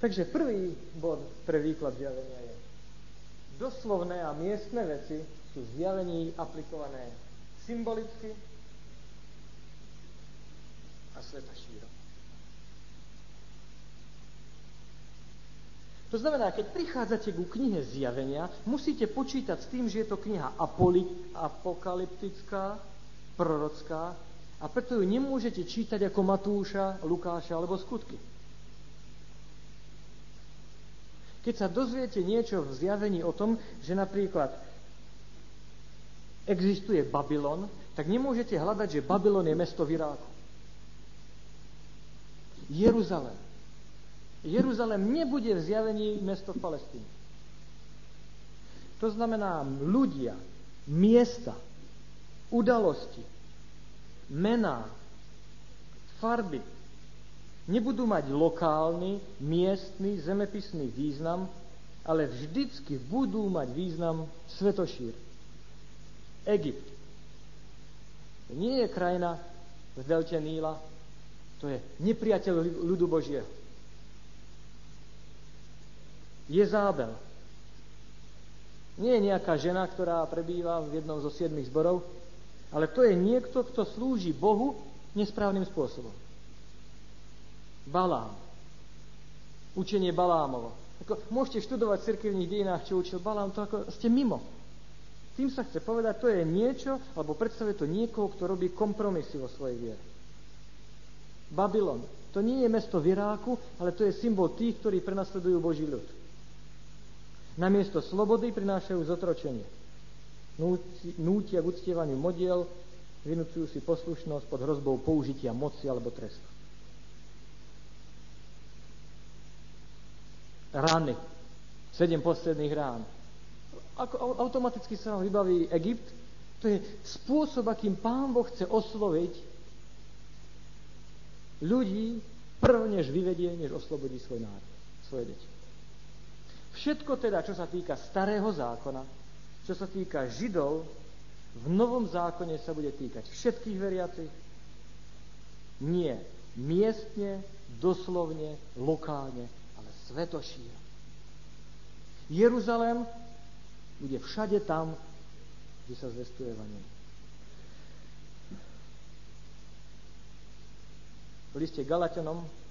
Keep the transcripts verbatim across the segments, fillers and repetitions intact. Takže prvý bod pre výklad zjavenia je: doslovné a miestne veci sú v zjavení aplikované symbolicky a svetošírom. To znamená, keď prichádzate ku knihe Zjavenia, musíte počítať s tým, že je to kniha apokalyptická, prorocká, a preto ju nemôžete čítať ako Matúša, Lukáša alebo Skutky. Keď sa dozviete niečo v Zjavení o tom, že napríklad existuje Babylon, tak nemôžete hľadať, že Babylon je mesto v Iráku. Jeruzalem. Jeruzalem nebude v zjavení mesto v Palestíne. To znamená, ľudia, miesta, udalosti, mená, farby nebudú mať lokálny, miestny, zemepisný význam, ale vždycky budú mať význam svetošír. Egypt. To nie je krajina v delte Níla, to je nepriateľ ľudu Božieho. Jezabel. Nie je nejaká žena, ktorá prebýva v jednom zo siedmých zborov, ale to je niekto, kto slúži Bohu nesprávnym spôsobom. Balám. Učenie Balámovo. Ako, môžete študovať v cirkevných dejinách, čo učil Balám, to ako ste mimo. Tým sa chce povedať, to je niečo, alebo predstavuje to niekoho, kto robí kompromisy vo svojej viere. Babylon. To nie je mesto v Iráku, ale to je symbol tých, ktorí prenasledujú Boží ľud. Namiesto slobody prinášajú zotročenie. Nútia k uctievaniu modiel, vynúcujú si poslušnosť pod hrozbou použitia moci alebo trestu. Rány. Sedem posledných rán. Ako automaticky sa vám vybaví Egypt, to je spôsob, akým Pán Boh chce osloviť ľudí prv, než vyvedie, než oslobodí svoj národ, svoje deti. Všetko teda, čo sa týka starého zákona, čo sa týka Židov, v novom zákone sa bude týkať všetkých veriacich, nie miestne, doslovne, lokálne, ale svetošírom. Jeruzalém bude všade tam, kde sa zvestuje evanjelium. V liste Galaťanom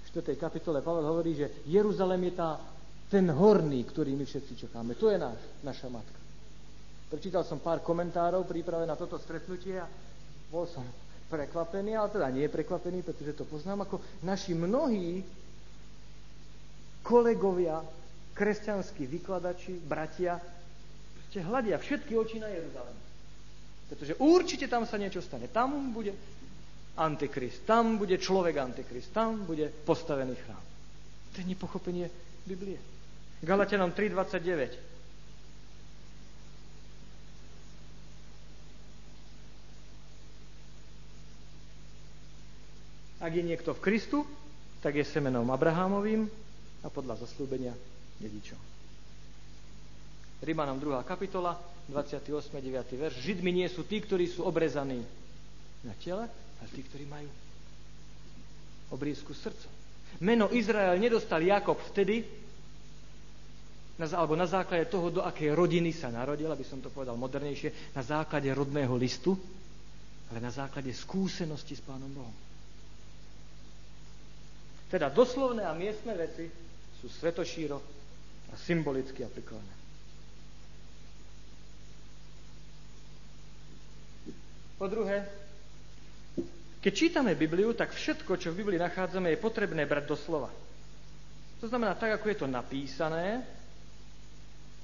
v štvrtej kapitole Pavel hovorí, že Jeruzalém je tá, ten horný, ktorý my všetci čakáme. To je náš, naša matka. Prečítal som pár komentárov príprave na toto stretnutie a bol som prekvapený, ale teda nie prekvapený, pretože to poznám, ako naši mnohí kolegovia, kresťanskí vykladači, bratia, hľadia všetky oči na Jeruzalém. Pretože určite tam sa niečo stane. Tam bude Antikrist, tam bude človek Antikrist, tam bude postavený chrám. To je nepochopenie Biblie. Galaťanom tri dvadsaťdeväť. Ak je niekto v Kristu, tak je semenom Abrahámovým a podľa zasľúbenia dedičom. Rimánom druhá kapitola, dvadsiaty ôsmy deviaty verš. Židmi nie sú tí, ktorí sú obrezaní na tele, ale tí, ktorí majú obrýsku srdca. Meno Izrael nedostal Jakob vtedy, alebo na základe toho, do akej rodiny sa narodil, aby som to povedal modernejšie, na základe rodného listu, ale na základe skúsenosti s Pánom Bohom. Teda doslovné a miestne veci sú svetošíro a symbolicky aplikované. Po druhé, keď čítame Bibliu, tak všetko, čo v Biblii nachádzame, je potrebné brať do slova. To znamená, tak ako je to napísané,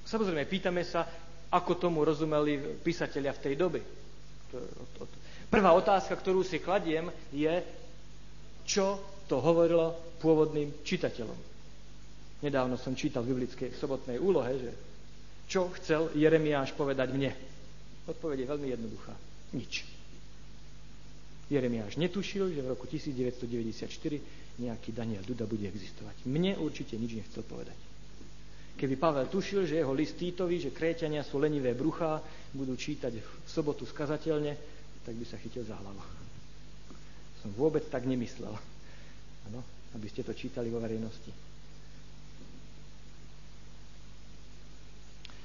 samozrejme, pýtame sa, ako tomu rozumeli písatelia v tej dobe. Prvá otázka, ktorú si kladiem, je, čo to hovorilo pôvodným čitateľom. Nedávno som čítal v biblickej sobotnej úlohe, že čo chcel Jeremiáš povedať mne. Odpoveď je veľmi jednoduchá. Nič. Jeremiáš netušil, že v roku devätnásťstodeväťdesiatštyri nejaký Daniel Duda bude existovať. Mne určite nič nechcel povedať. Keby Pavel tušil, že jeho list Títovi, že Kréťania sú lenivé bruchá, budú čítať v sobotu skazateľne, tak by sa chytil za hlavu. Som vôbec tak nemyslel. A Áno, aby ste to čítali vo verejnosti.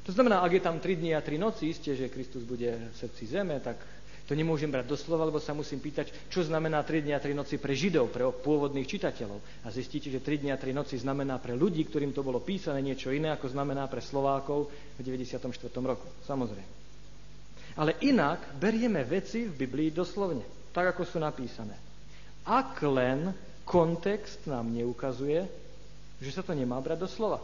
To znamená, ak je tam tri dni a tri noci, isté, že Kristus bude v srdci zeme, tak to nemôžem brať doslova, lebo sa musím pýtať, čo znamená tri dni a tri noci pre Židov, pre pôvodných čitateľov. A zistíte, že tri dni a tri noci znamená pre ľudí, ktorým to bolo písané, niečo iné, ako znamená pre Slovákov v deväťdesiatom štvrtom roku. Samozrejme. Ale inak berieme veci v Biblii doslovne, tak ako sú napísané. Ak len kontext nám neukazuje, že sa to nemá brať doslova.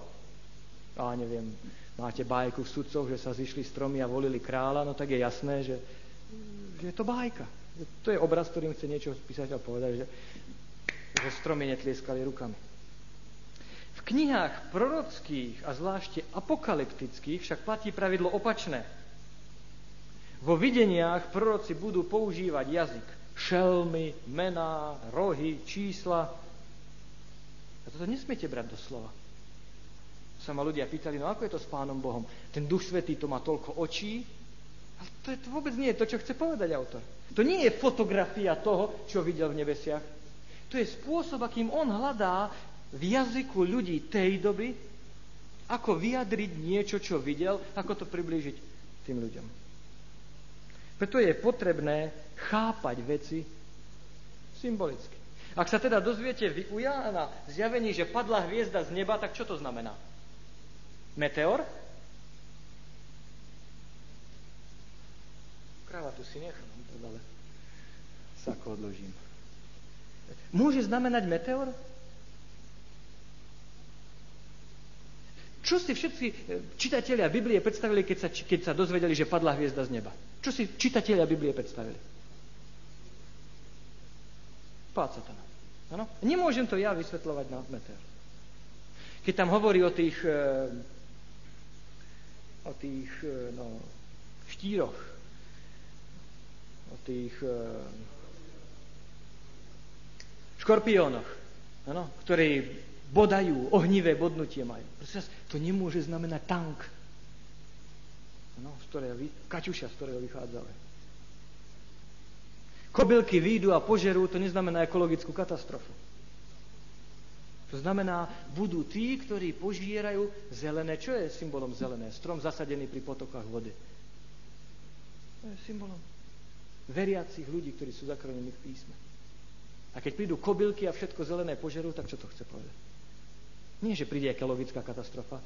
A neviem, máte bájku v Sudcoch, že sa zišli stromy a volili kráľa, no tak je jasné, že, že je to bájka. To je obraz, ktorým chce niečo písateľ povedať, že, že stromy netlieskali rukami. V knihách prorockých a zvlášte apokalyptických však platí pravidlo opačné. Vo videniach proroci budú používať jazyk, šelmy, mená, rohy, čísla. A toto nesmiete brať doslova. Sa ma ľudia pýtali, no ako je to s Pánom Bohom? Ten Duch Svätý to má toľko očí, ale to, je, to vôbec nie je to, čo chce povedať autor. To nie je fotografia toho, čo videl v nebesiach. To je spôsob, akým on hľadá v jazyku ľudí tej doby, ako vyjadriť niečo, čo videl, ako to priblížiť tým ľuďom. Preto je potrebné chápať veci symbolicky. Ak sa teda dozviete u Jána zjavení, že padla hviezda z neba, tak čo to znamená? Meteor? Kravatu si nechám, ale sako odložím. Môže znamenať meteor? Čo si všetci čitatelia Biblie predstavili, keď sa, keď sa dozvedeli, že padla hviezda z neba? Čo si čitatelia Biblie predstavili? Pád satana. Áno? Nemôžem to ja vysvetľovať na meteor. Keď tam hovorí o tých o tých no, štíroch, o tých škorpiónoch, áno? Ktorí bodajú, ohnivé bodnutie majú. Proste to nemôže znamenať tank, no, z ktorého, kaťuša, z ktorého vychádzali. Kobylky výjdu a požerú, to neznamená ekologickú katastrofu. To znamená, budú tí, ktorí požierajú zelené. Čo je symbolom zelené? Strom zasadený pri potokách vody. To je symbolom veriacich ľudí, ktorí sú zakrojení v písme. A keď prídu kobylky a všetko zelené požerú, tak čo to chce povedať? Nie, že príde ekologická katastrofa,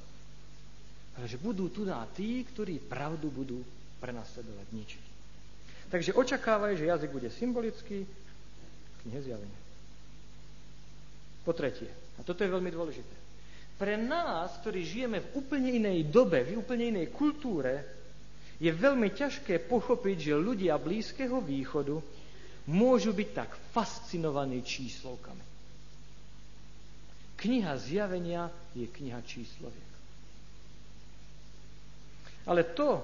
ale že budú tu na tí, ktorí pravdu budú prenasledovať, ničiť. Takže očakávajú, že jazyk bude symbolický v knihe Zjavenia. Po tretie, a toto je veľmi dôležité, pre nás, ktorí žijeme v úplne inej dobe, v úplne inej kultúre, je veľmi ťažké pochopiť, že ľudia Blízkeho východu môžu byť tak fascinovaní číslovkami. Kniha Zjavenia je kniha čísloviek. Ale to,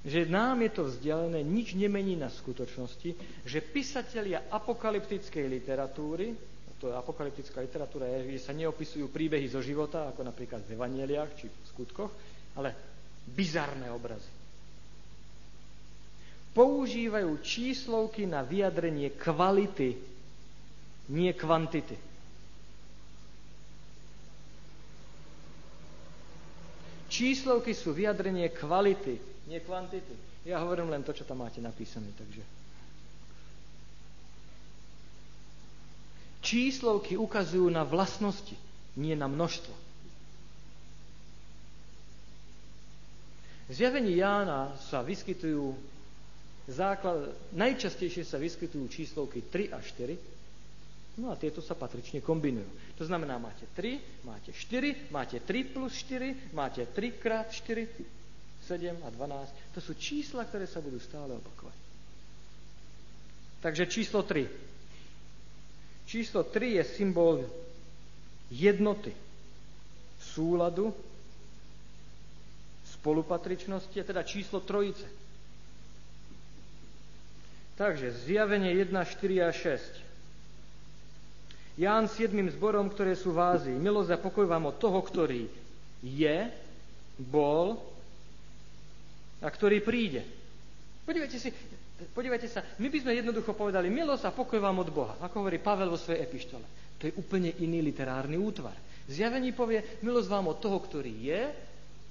že nám je to vzdialené, nič nemení na skutočnosti, že písatelia apokalyptickej literatúry, to je apokalyptická literatúra, je, že sa neopisujú príbehy zo života, ako napríklad v Evanjeliách či v Skutkoch, ale bizarné obrazy. Používajú číslovky na vyjadrenie kvality, nie kvantity. Číslovky sú vyjadrenie kvality, nie kvantity. Ja hovorím len to, čo tam máte napísané, takže. Číslovky ukazujú na vlastnosti, nie na množstvo. V zjavení Jána sa vyskytujú základ, najčastejšie sa vyskytujú číslovky tri a štyri. No a tieto sa patrične kombinujú. To znamená, máte tri, máte štyri, máte tri plus štyri, máte tri krát štyri, sedem a dvanásť. To sú čísla, ktoré sa budú stále opakovať. Takže číslo tri. Číslo tri je symbol jednoty, súladu, spolupatričnosti, a teda číslo trojice. Takže zjavenie jeden, štyri a šesť. Ján s siedmym zborom, ktoré sú v Ázii. Milosť a pokoj vám od toho, ktorý je, bol a ktorý príde. Podívajte, si, podívajte sa, my by sme jednoducho povedali milosť a pokoj vám od Boha, ako hovorí Pavel vo svojej epištole. To To je úplne iný literárny útvar. Zjavení povie, milosť vám od toho, ktorý je,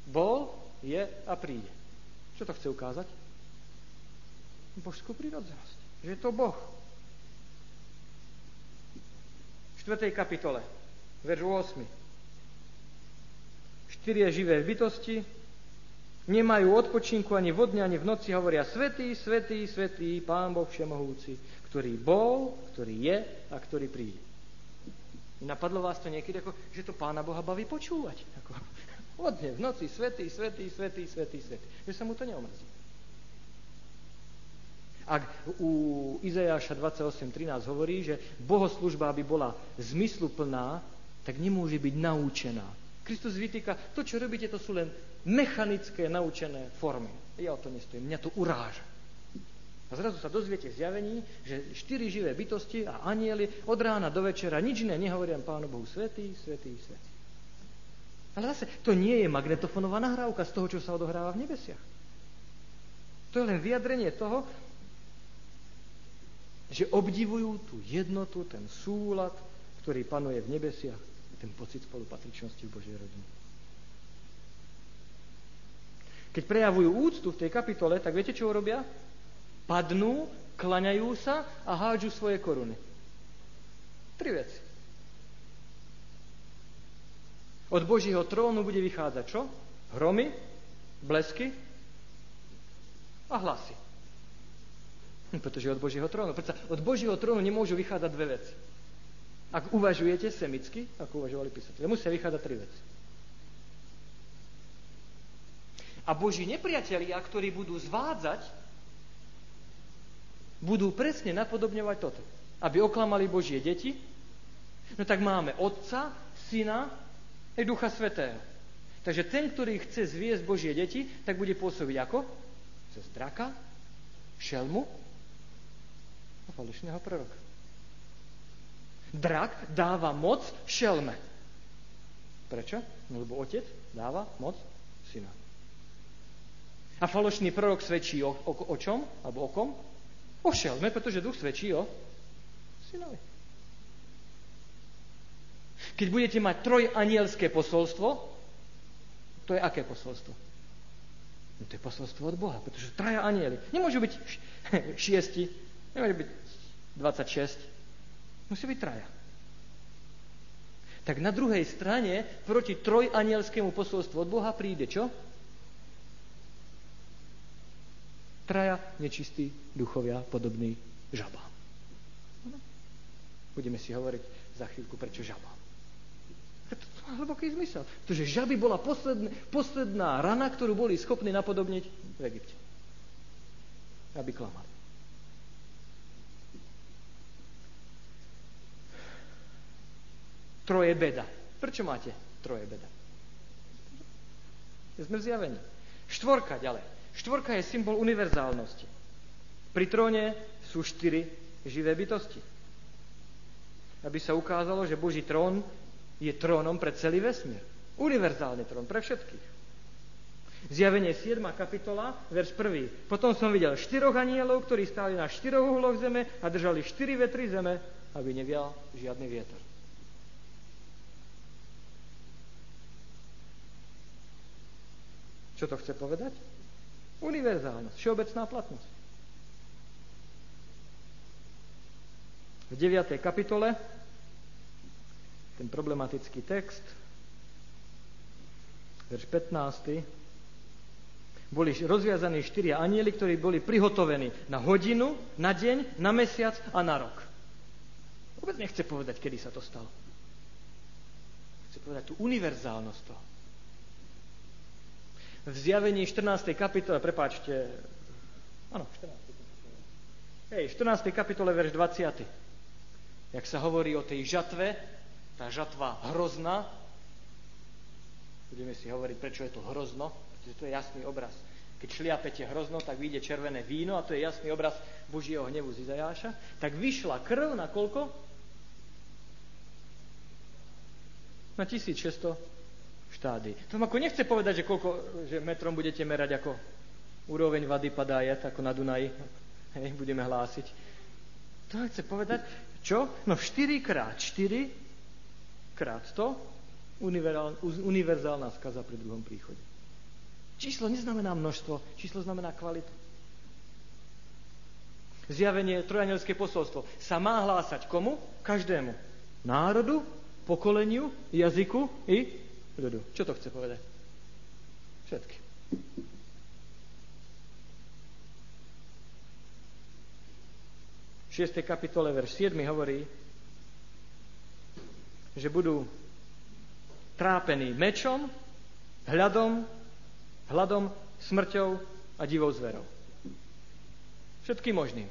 bol, je a príde. Čo to chce ukázať? Božskú prirodzenosť. Že je to Boh. V štvrtej kapitole, verš ôsmy. Štyrie živé bytosti nemajú odpočinku ani vo dne, ani v noci, hovoria svätý, svätý, svätý, Pán Boh všemohúci, ktorý bol, ktorý je a ktorý príde. Napadlo vás to niekedy, ako, že to Pána Boha baví počúvať. Ako, vo dne, v noci, svätý, svätý, svätý, svätý, svätý. Že sa mu to neomrzí. Ak u Izaiáša dvadsaťosem trinásť hovorí, že bohoslužba, aby bola zmysluplná, tak nemôže byť naučená. Kristus vytýka, to, čo robíte, to sú len mechanické, naučené formy. Ja o to nestojím, mňa to uráža. A zrazu sa dozviete v zjavení, že štyri živé bytosti a anjeli od rána do večera nič iné nehovoria Pánu Bohu svätý, svätý, svätý. Ale zase, to nie je magnetofonová nahrávka z toho, čo sa odohráva v nebesiach. To je len vyjadrenie toho, že obdivujú tú jednotu, ten súlad, ktorý panuje v nebesiach, ten pocit spolupatričnosti v Božej rodine. Keď prejavujú úctu v tej kapitole, tak viete, čo robia? Padnú, klaňajú sa a hádžu svoje koruny. Tri veci. Od Božieho trónu bude vychádzať čo? Hromy, blesky a hlasy. Pretože od Božieho trónu. Preto od Božieho trónu nemôžu vychádzať dve veci. Ak uvažujete semicky, ako uvažovali písatelia, musia vychádzať tri veci. A Boží nepriatelia, ktorí budú zvádzať, budú presne napodobňovať toto. Aby oklamali Božie deti, no tak máme Otca, Syna a Ducha Svätého. Takže ten, ktorý chce zviesť Božie deti, tak bude pôsobiť ako? Cez draka, šelmu a falošného proroka. Drak dáva moc šelme. Prečo? No, lebo Otec dáva moc Syna. A falošný prorok svedčí o, o, o čom? Alebo o kom? O šelme, pretože Duch svedčí o synovi. Keď budete mať trojanielské posolstvo, to je aké posolstvo? No, to je posolstvo od Boha, pretože traja anieli. Nemôžu byť šiesti, nemôžu byť dvadsaťšesť, musí byť traja. Tak na druhej strane proti trojanielskému posolstvu od Boha príde čo? Traja nečistí duchovia podobný žabám. Budeme si hovoriť za chvíľku, prečo žabám. To má hlboký zmysel. Pretože žaby bola posledn- posledná rana, ktorú boli schopní napodobniť v Egypte. Aby klamali. Troje beda. Prečo máte troje beda? Sme v zjavení. Štvorka ďalej. Štvorka je symbol univerzálnosti. Pri tróne sú štyri živé bytosti. Aby sa ukázalo, že Boží trón je trónom pre celý vesmír. Univerzálny trón pre všetkých. Zjavenie siedma kapitola, verš prvý. Potom som videl štyroch anielov, ktorí stáli na štyroch uhloch zeme a držali štyri vetry zeme, aby nevial žiadny vietor. Čo to chce povedať? Univerzálnosť, všeobecná platnosť. V deviatej kapitole ten problematický text, verš pätnásty, boli rozviazaní štyria anjeli, ktorí boli prihotovení na hodinu, na deň, na mesiac a na rok. Vôbec nechce povedať, kedy sa to stalo. Chce povedať tú univerzálnosť toho. V zjavení štrnástej kapitole, prepáčte, áno, štrnástej. Hej, štrnástej kapitole, verš dvadsať. Jak sa hovorí o tej žatve, tá žatva hrozná, budeme si hovoriť, prečo je to hrozno, pretože to je jasný obraz. Keď šliapete hrozno, tak vyjde červené víno, a to je jasný obraz Božieho hnevu z Izaiáša, tak vyšla krv na koľko? Na tisícšesťsto štády. To ako nechce povedať, že koľko že metrom budete merať, ako úroveň vady padá jet, ako na Dunaji. Hej, budeme hlásiť. To chce povedať, čo? No štyri krát štyri Krátko, univerzálna skaza pri druhom príchode. Číslo neznamená množstvo, číslo znamená kvalitu. Zjavenie, trojanelské posolstvo sa má hlásať komu? Každému. Národu, pokoleniu, jazyku i ľudu. Čo to chce povedať? Všetky. V šiestej kapitole verš siedmy hovorí, že budú trápení mečom, hľadom, hladom, smrťou a divou zverou. Všetkým možným.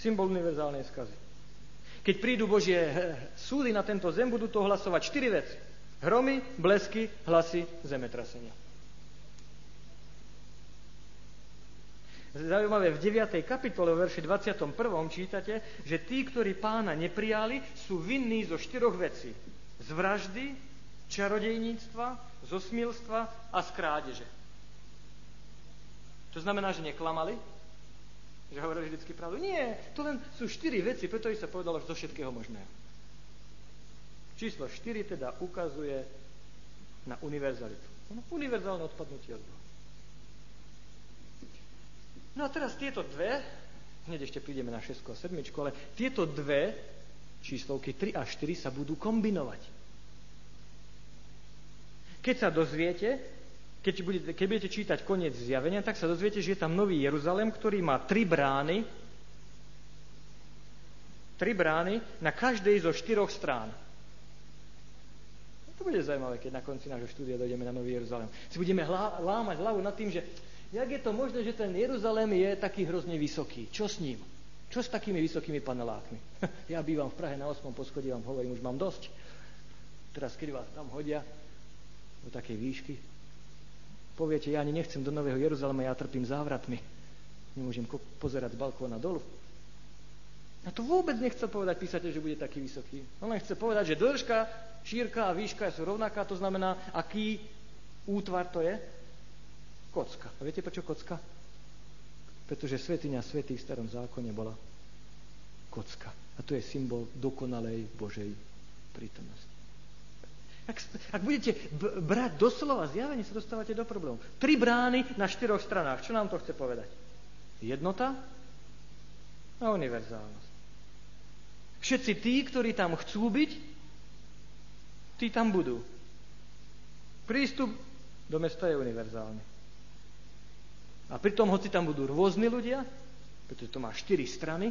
Symbol univerzálnej skazy. Keď prídu Božie súdy na tento zem, budú to hlasovať štyri veci. Hromy, blesky, hlasy, zemetrasenia. Zaujímavé, v deviatej kapitole, v verši dvadsiatom prvom čítate, že tí, ktorí pána neprijali, sú vinní zo štyroch vecí. Z vraždy, čarodejníctva, z osmilstva a z krádeže. To znamená, že neklamali? Že hovorili vždycky pravdu? Nie, to len sú štyri veci, preto ich sa povedalo zo všetkého možného. Číslo štyri teda ukazuje na univerzalitu. No, univerzálne odpadnutie od Boha. No a teraz tieto dve, hneď ešte prídeme na šesť a sedem, ale tieto dve číslovky tri a štyri sa budú kombinovať. Keď sa dozviete, keď budete, keď budete čítať koniec zjavenia, tak sa dozviete, že je tam nový Jeruzalem, ktorý má tri brány, tri brány na každej zo štyroch strán. To bude zaujímavé, keď na konci nášho štúdia dojdeme na nový Jeruzalem. Si budeme hlá, lámať hlavu nad tým, že jak je to možné, že ten Jeruzalém je taký hrozne vysoký? Čo s ním? Čo s takými vysokými panelákmi? Ja bývam v Prahe na ôsmom poschodí, vám hovorím, už mám dosť. Teraz, keď vás tam hodia do takej výšky, poviete, ja ani nechcem do nového Jeruzalema, ja trpím závratmi. Nemôžem pozerať z balkóna dolu. A to vôbec nechce povedať písateľ, že bude taký vysoký. On len chce povedať, že dĺžka, šírka a výška sú rovnaká, to znamená, aký útvar to je. Kocka. A viete, prečo kocka? Pretože svätyňa svätých v starom zákone bola kocka. A to je symbol dokonalej Božej prítomnosti. Ak, ak budete b- brať doslova zjavenie, sa dostávate do problému. Tri brány na štyroch stranách. Čo nám to chce povedať? Jednota a univerzálnosť. Všetci tí, ktorí tam chcú byť, tí tam budú. Prístup do mesta je univerzálny. A pritom, hoci tam budú rôzni ľudia, pretože to má štyri strany,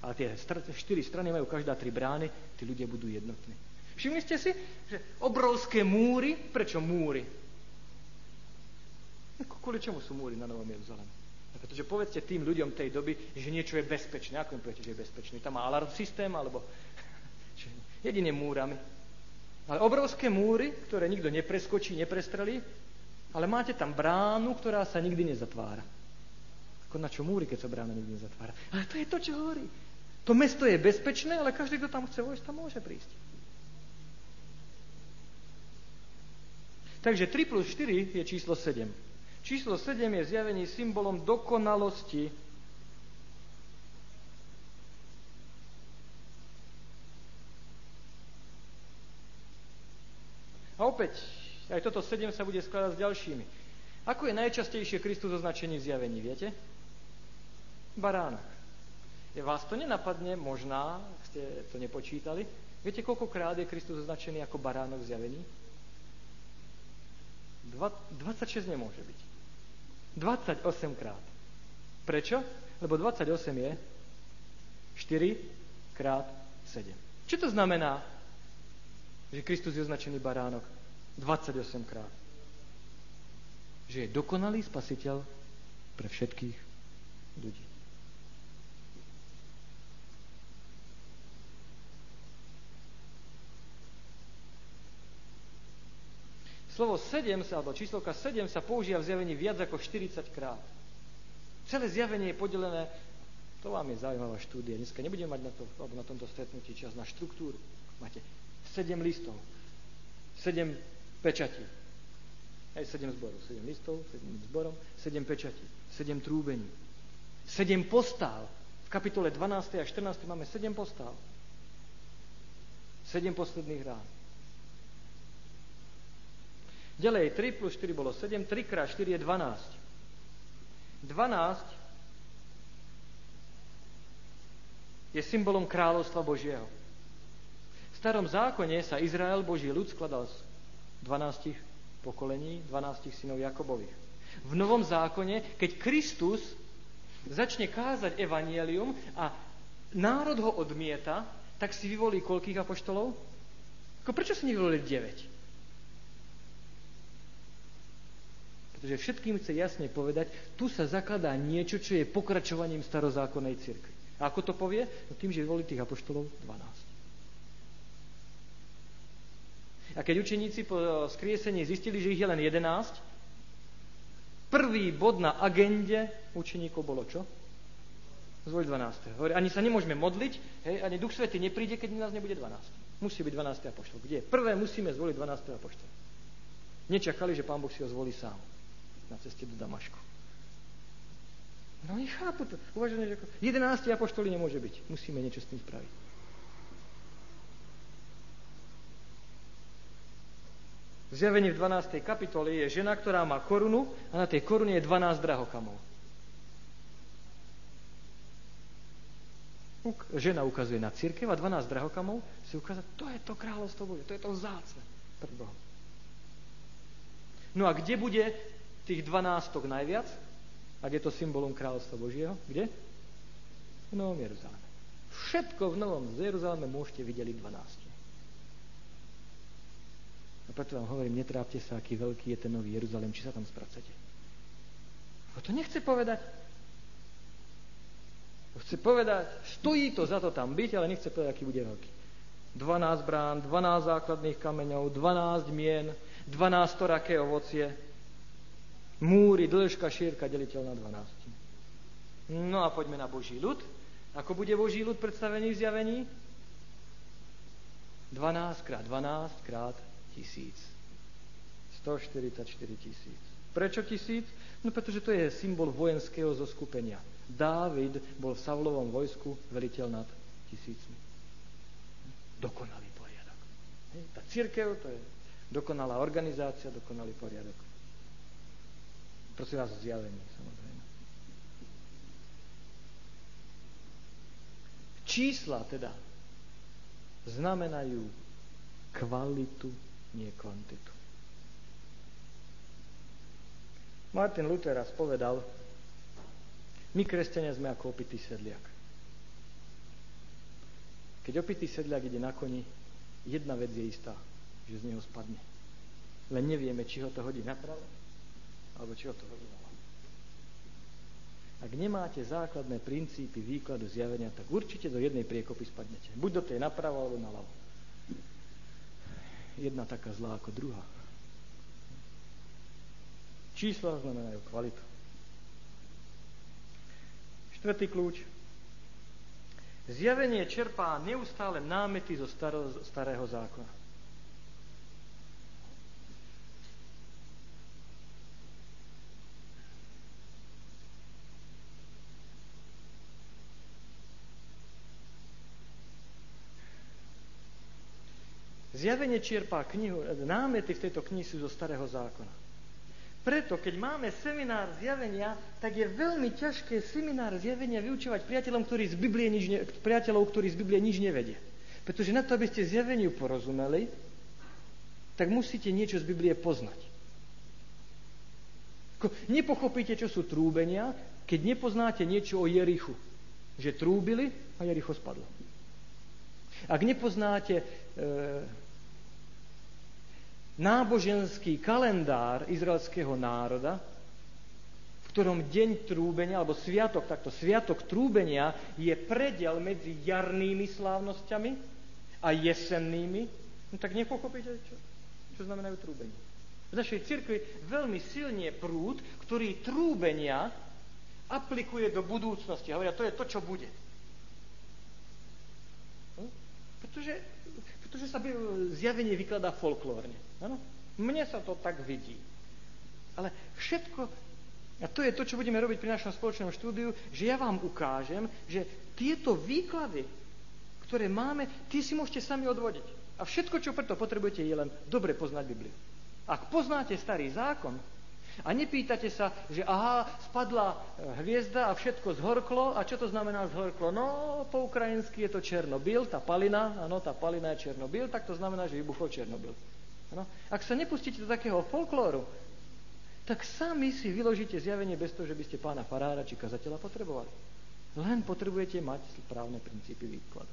ale tie štyri strany majú každá tri brány, tí ľudia budú jednotní. Všimli ste si, že obrovské múry, prečo múry? Kvôli čomu sú múry na Novom Jeruzaleme? Pretože povedzte tým ľuďom tej doby, že niečo je bezpečné. Ako im poviete, že je bezpečné? Tam má alarm systém, alebo jedine múrami. Ale obrovské múry, ktoré nikto nepreskočí, neprestrelí, ale máte tam bránu, ktorá sa nikdy nezatvára. Ako na čo múri, keď sa brána nikdy nezatvára. Ale to je to, čo hovorí. To mesto je bezpečné, ale každý, kto tam chce vojsť, tam môže prísť. Takže tri plus štyri je číslo sedem. Číslo sedem je zjavení symbolom dokonalosti. A opäť aj toto sedem sa bude skladať s ďalšími. Ako je najčastejšie Kristus označený v zjavení, viete? Baránok. Vás to nenapadne, možná ste to nepočítali. Viete, koľkokrát je Kristus označený ako baránok v zjavení? Dva, dvadsaťšesť nemôže byť. dvadsaťosem krát. Prečo? Lebo dvadsaťosem je štyri krát sedem. Čo to znamená, že Kristus je označený baránok dvadsaťosem krát? Že je dokonalý spasiteľ pre všetkých ľudí. Slovo sedem, alebo číslovka sedem sa používa v zjavení viac ako štyridsať krát. Celé zjavenie je podelené, to vám je zaujímavá štúdia, dneska nebudeme mať na, to, na tomto stretnutí čas na štruktúru. Máte sedem listov, sedem pečatí. Aj sedem zborov. sedem listov, sedem zborov, sedem pečatí, sedem trúbení. sedem postáv. V kapitole dvanástej a štrnástej máme sedem postáv. Sedem posledných ráz. Ďalej, tri plus štyri bolo sedem, tri krát štyri je dvanásť. dvanásť je symbolom kráľovstva Božieho. V starom zákone sa Izrael, Boží ľud, skladal z dvanástich pokolení, dvanástich synov Jakobových. V Novom zákone, keď Kristus začne kázať evanjelium a národ ho odmieta, tak si vyvolí koľkých apoštolov? Ako prečo si nevyvolili deväť? Pretože všetkým chce jasne povedať, tu sa zakladá niečo, čo je pokračovaním starozákonnej cirkvi. A ako to povie? No tým, že vyvolí tých apoštolov dvanásť. A keď učeníci po skriesení zistili, že ich je len jedenásť, prvý bod na agende učeníkov bolo čo? Zvoliť dvanásteho. Hovorí, ani sa nemôžeme modliť, hej, ani Duch Svätý nepríde, keď nás nebude dvanásť. Musí byť dvanásty apoštol. Kde? Prvé musíme zvoliť dvanásteho apoštola. Nečakali, že Pán Boh si ho zvolí sám na ceste do Damašku. No nechápu to. Uvažujem, že jedenásty apoštolí nemôže byť. Musíme niečo s tým spraviť. Zjavenie v dvanástej kapitole je žena, ktorá má korunu a na tej korune je dvanásť drahokamov. Žena ukazuje na cirkev a dvanásť drahokamov si ukazuje, to je to kráľovstvo Božie, to je to vzácne pred Bohom. No a kde bude tých dvanástok najviac? Ak je to symbolom kráľovstva Božieho? Kde? V Novom Jeruzaleme. Všetko v Novom Jeruzaleme môžete vidieť dvanásť. A preto vám hovorím, netrápte sa, aký veľký je ten nový Jeruzalém, či sa tam spracete. A to nechce povedať. Chce povedať, stojí to za to tam byť, ale nechce povedať, aký bude veľký. dvanásť brán, dvanásť základných kameňov, dvanásť mien, dvanásť storaké ovocie, múry, dĺžka, šírka, deliteľ na dvanásť. No a poďme na Boží ľud. Ako bude Boží ľud predstavený v zjavení? dvanásť krát dvanásť krát tisíc. stoštyridsaťštyri tisíc. Prečo tisíc? No pretože to je symbol vojenského zoskupenia. Dávid bol v Saulovom vojsku veliteľ nad tisícmi. Dokonalý poriadok. Tá cirkev, to je dokonalá organizácia, dokonalý poriadok. Prosím vás o zjavenie, samozrejme. Čísla teda znamenajú kvalitu, nie kvantitu. Martin Luther raz povedal, my kresťania sme ako opitý sedliak. Keď opitý sedliak ide na koni, jedna vec je istá, že z neho spadne. Len nevieme, či ho to hodí napravo, alebo či ho to hodí naľavo. Ak nemáte základné princípy výkladu zjavenia, tak určite do jednej priekopy spadnete. Buď do tej napravo, alebo naľavo. Jedna taká zlá ako druhá. Čísla znamenajú kvalitu. Štvrtý kľúč. Zjavenie čerpá neustále námety zo staro, starého zákona. Zjavenie čerpá knihu, námety v tejto knihe sú zo starého zákona. Preto, keď máme seminár zjavenia, tak je veľmi ťažké seminár zjavenia vyučovať priateľom, ktorí z Biblie nič ne, priateľov, ktorí z Biblie nič nevedia. Pretože na to, aby ste zjaveniu porozumeli, tak musíte niečo z Biblie poznať. Nepochopíte, čo sú trúbenia, keď nepoznáte niečo o Jerichu. Že trúbili a Jericho spadlo. Ak nepoznáte... E, náboženský kalendár izraelského národa, v ktorom deň trúbenia, alebo sviatok, takto sviatok trúbenia je prediel medzi jarnými slávnosťami a jesennými, no tak nepochopíte, čo, čo znamenajú trúbenia. V našej cirkvi veľmi silne je prúd, ktorý trúbenia aplikuje do budúcnosti. Hovoria, to je to, čo bude. Hm? Pretože Pretože sa zjavenie vykladá folklórne. Áno? Mne sa to tak vidí. Ale všetko, a to je to, čo budeme robiť pri našom spoločnom štúdiu, že ja vám ukážem, že tieto výklady, ktoré máme, tie si môžete sami odvodiť. A všetko, čo preto potrebujete, je len dobre poznať Bibliu. Ak poznáte starý zákon a nepýtate sa, že aha, spadla hviezda a všetko zhorklo, a čo to znamená zhorklo? No, po ukrajinsky je to Černobyl, tá palina, áno, tá palina je Černobyl, tak to znamená, že vybuchol Černobyl. No, ak sa nepustíte do takého folklóru, tak sami si vyložíte zjavenie bez toho, že by ste pána farára či kazateľa potrebovali. Len potrebujete mať správne princípy výkladu.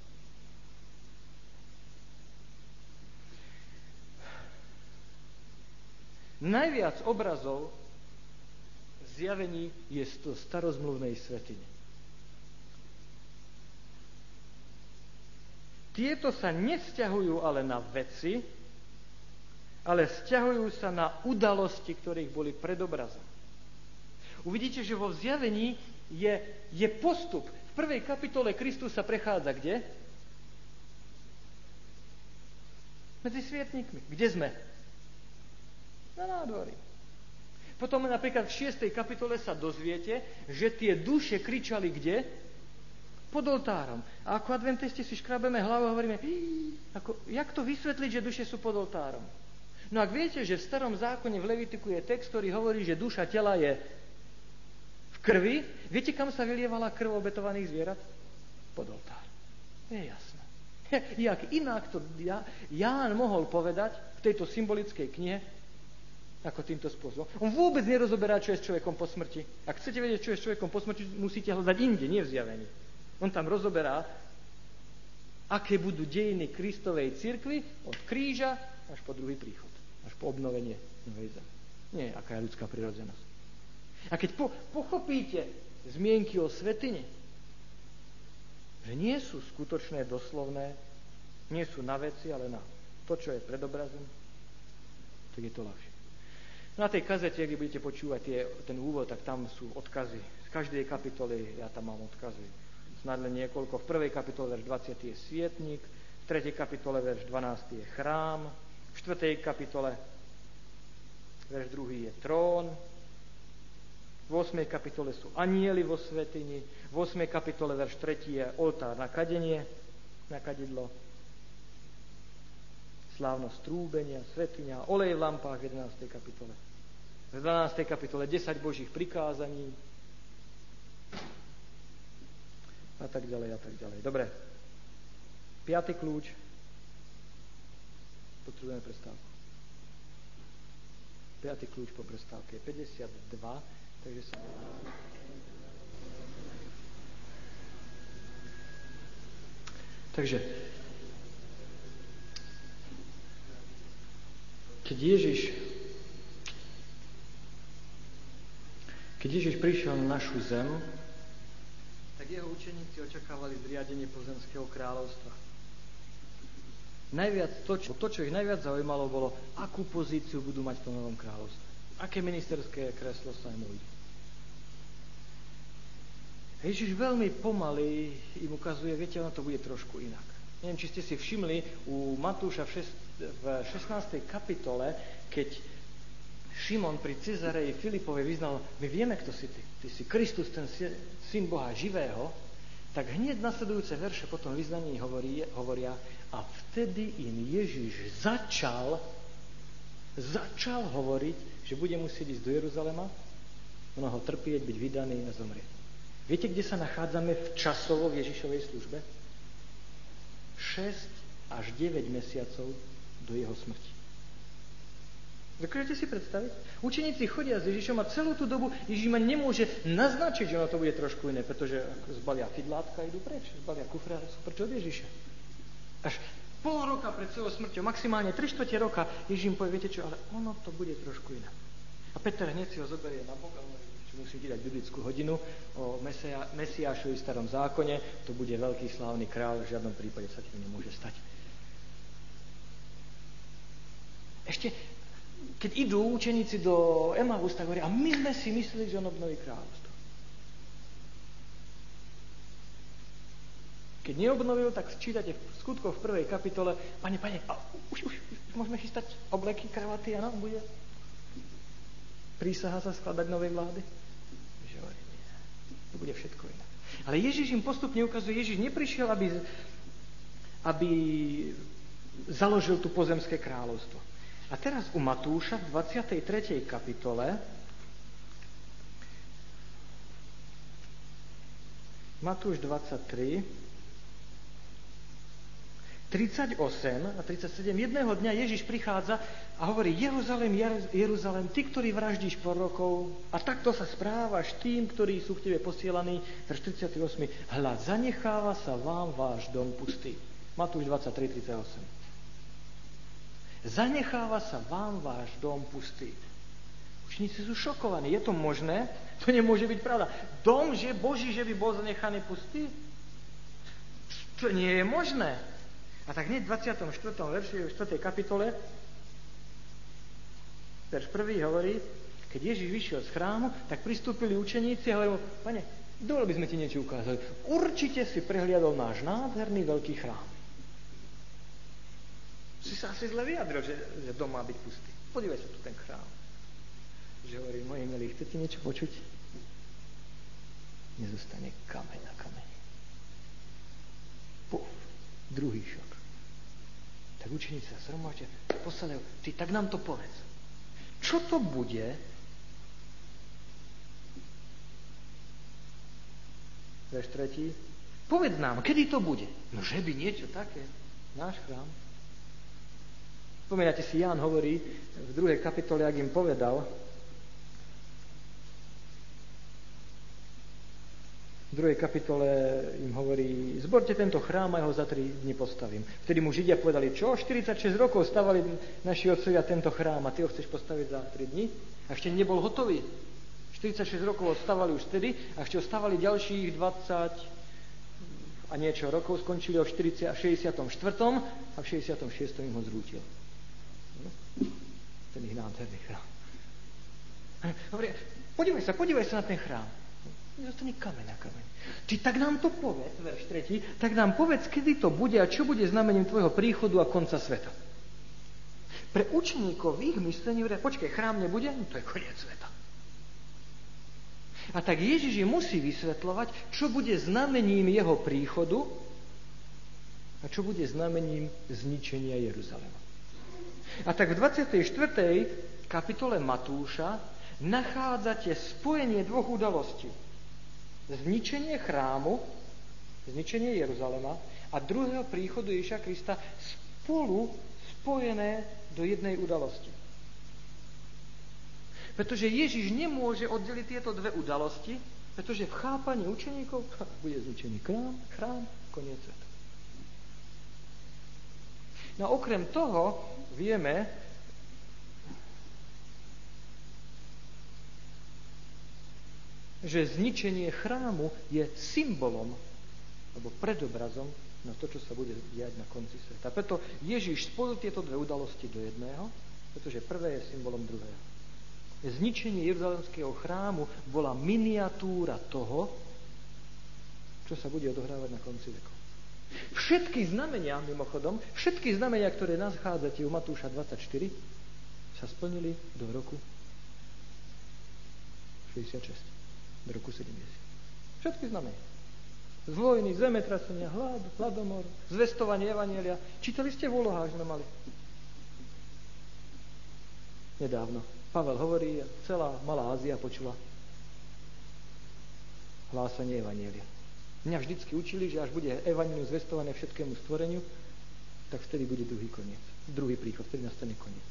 Najviac obrazov zjavení je z starozmluvnej svätyne. Tieto sa nevzťahujú ale na veci, ale vzťahujú sa na udalosti, ktorých boli predobrazom. Uvidíte, že vo zjavení je, je postup. V prvej kapitole Kristus sa prechádza kde? Medzi svietnikmi. Kde sme? Na nádvorí. Potom napríklad v šiestej kapitole sa dozviete, že tie duše kričali kde? Pod oltárom. A ako adventisti si škrabeme hlavu a hovoríme, ako, jak to vysvetliť, že duše sú pod oltárom? No ak viete, že v starom zákone v Levitiku je text, ktorý hovorí, že duša tela je v krvi, viete, kam sa vylievala krv obetovaných zvierat? Pod oltár. Je jasné. Jak inak to Ján mohol povedať v tejto symbolickej knihe, ako týmto spôsobom. On vôbec nerozoberá, čo je s človekom po smrti. Ak chcete vedieť, čo je s človekom po smrti, musíte hľadať inde, nie v zjavení. On tam rozoberá, aké budú dejiny Kristovej cirkvi od kríža až po druhý príchod. Až po obnovenie novej zeme. Nie, aká je ľudská prirodzenosť. A keď po, pochopíte zmienky o svätyni, že nie sú skutočné, doslovné, nie sú na veci, ale na to, čo je predobrazom, tak je to ľahšie. Na tej kazete, kde budete počúvať tie, ten úvod, tak tam sú odkazy. Z každej kapitoly ja tam mám odkazy. Snad len niekoľko. V prvej kapitole verš dvadsať je svietnik, v tretej kapitole verš dvanásť je chrám, v štvrtej kapitole verš druhý je trón, v ôsmej kapitole sú anjeli vo svätyni, v ôsmej kapitole verš tretí je oltár na kadenie, na kadidlo, slávnosť trúbenia, svätyňa, olej v lampách v jedenástej kapitole. V dvanástej kapitole desať božích prikázaní a tak ďalej a tak ďalej. Dobre. Piaty kľúč. Potrebujeme prestávku. Piaty kľúč po prestávke je päťdesiatdva, takže sa... Takže, keď Ježiš, keď Ježiš prišiel na našu zem, tak jeho učeníci očakávali zriadenie pozemského kráľovstva. Najviac to, čo, to, čo ich najviac zaujímalo, bolo, akú pozíciu budú mať v tom novom kráľovstve. Aké ministerské kreslo sa im ujde. Ježiš veľmi pomaly im ukazuje, viete, ono to bude trošku inak. Neviem, či ste si všimli, u Matúša v, šest, v šestnástej kapitole, keď Šimon pri Cizareji Filipovi vyznal, my vieme, kto si ty, ty si Kristus, ten syn Boha živého, tak hneď nasledujúce verše po tom vyznaní hovorí, hovoria a vtedy im Ježiš začal začal hovoriť, že bude musieť ísť do Jeruzalema, mnoho trpieť, byť vydaný a zomrieť. Viete, kde sa nachádzame v časovo v Ježišovej službe? šesť až deväť mesiacov do jeho smrti. Dokážete si predstaviť? Učeníci chodia s Ježišom a celú tú dobu Ježiš ma nemôže naznačiť, že ono to bude trošku iné, pretože zbalia fidlátka a idú preč, zbalia kufra a sú preč od Ježiša. Až pol roka pred svojou smrťou, maximálne tri štvrte roka, Ježiš im povie, viete čo, ale ono to bude trošku iné. A Petr hneď si ho zoberie na bok a hovorí, že musím ti dať biblickú hodinu o Mesiášovi v starom zákone, to bude veľký slávny kráľ, v žiadnom prípade sa tým nemôže stať. Ešte keď idú učeníci do Emmaus, tak hovoria, a my sme si mysleli, že on obnoví kráľovstvo. Keď neobnovil, tak čítate v skutkoch v prvej kapitole, pane, pane, a už, už, už môžeme chystať obleky, kravaty, áno, bude prísaha sa skladať novej vlády. Že hovorí, nie, to bude všetko inak. Ale Ježiš im postupne ukazuje, Ježiš neprišiel, aby aby založil tu pozemské kráľovstvo. A teraz u Matúša v dvadsiatej tretej kapitole Matúš dvadsaťtri, tridsaťosem a tridsaťsedem. Jedného dňa Ježiš prichádza a hovorí: Jeruzalem, Jeruzalem, ty, ktorý vraždíš prorokov a takto sa správaš tým, ktorí sú k tebe posielaní. Verš tridsiaty ôsmy. Hľa, zanecháva sa vám váš dom pustý. Matúš dvadsaťtri, tridsaťosem. Zanecháva sa vám váš dom pustý. Učeníci sú šokovaní. Je to možné? To nemôže byť pravda. Dom, že Boží, že by bol zanechaný pustý? To nie je možné. A tak hneď v dvadsiatom štvrtom verši, štvrtej kapitole, verš prvý hovorí, keď Ježiš vyšiel z chrámu, tak pristúpili učeníci a hovorili: Pane, dobre by sme ti niečo ukázali. Určite si prehliadol náš nádherný veľký chrám. Si sa asi zle vyjadril, že, že dom má byť pustý. Podívej sa tu ten chrám. Že hovorí: moji milí, chcete niečo počuť? Nezostane kameň na kameni. Puf, druhý šok. Tak učeníci sa zhromaždia, poslali: ty, tak nám to povedz. Čo to bude? Verš tretí. Povedz nám, kedy to bude? No, že by niečo také. Náš chrám. Spomínate si, Ján hovorí v druhej kapitole, ak im povedal, v druhej kapitole im hovorí: zborte tento chrám a ja ho za tri dni postavím. Vtedy mu Židia povedali: čo? štyridsaťšesť rokov stavali naši otcovia tento chrám a ty ho chceš postaviť za tri dni? A ešte nebol hotový. štyridsaťšesť rokov ho stavali už vtedy a ešte ho stavali ďalších dvadsať a niečo rokov. Skončili ho v šesťdesiatom štvrtom a v šesťdesiatom šiestom im ho zrútil. Ten ich nádherný chrám. Dobre, podívaj sa, podívaj sa na ten chrám. Zostane kameň na kameň. Ty, tak nám to povedz, verš tretí, tak nám povedz, kedy to bude a čo bude znamením tvojho príchodu a konca sveta. Pre učeníkov v ich myslení, počkej, chrám nebude? No, to je koniec sveta. A tak Ježiš im musí vysvetľovať, čo bude znamením jeho príchodu a čo bude znamením zničenia Jeruzalema. A tak v dvadsiatej štvrtej kapitole Matúša nachádzate spojenie dvoch udalostí. Zničenie chrámu, zničenie Jeruzalema a druhého príchodu Ježiša Krista spolu spojené do jednej udalosti. Pretože Ježiš nemôže oddeliť tieto dve udalosti, pretože v chápaní učeníkov bude zničený chrám, chrám, koniec sveta. No a okrem toho vieme, že zničenie chrámu je symbolom alebo predobrazom na to, čo sa bude diať na konci sveta. Preto Ježiš spojil tieto dve udalosti do jedného, pretože prvé je symbolom druhého. Zničenie jeruzalemského chrámu bola miniatúra toho, čo sa bude odohrávať na konci vekov. Všetky znamenia, mimochodom, všetky znamenia, ktoré nachádzate u Matúša dvadsaťštyri, sa splnili do roku šesťdesiatšesť. V roku sedemdesiat. Všetky znamenia. Z vojny, zemetrasenia, hlad, hladomor, zvestovanie Evanjelia. Čítali ste v úlohách, sme mali. Nedávno. Pavel hovorí, celá Malá Ázia počula hlásanie Evanjelia. Mňa vždycky učili, že až bude Evanjelium zvestované všetkému stvoreniu, tak vtedy bude druhý koniec. Druhý príchod, vtedy nastane koniec.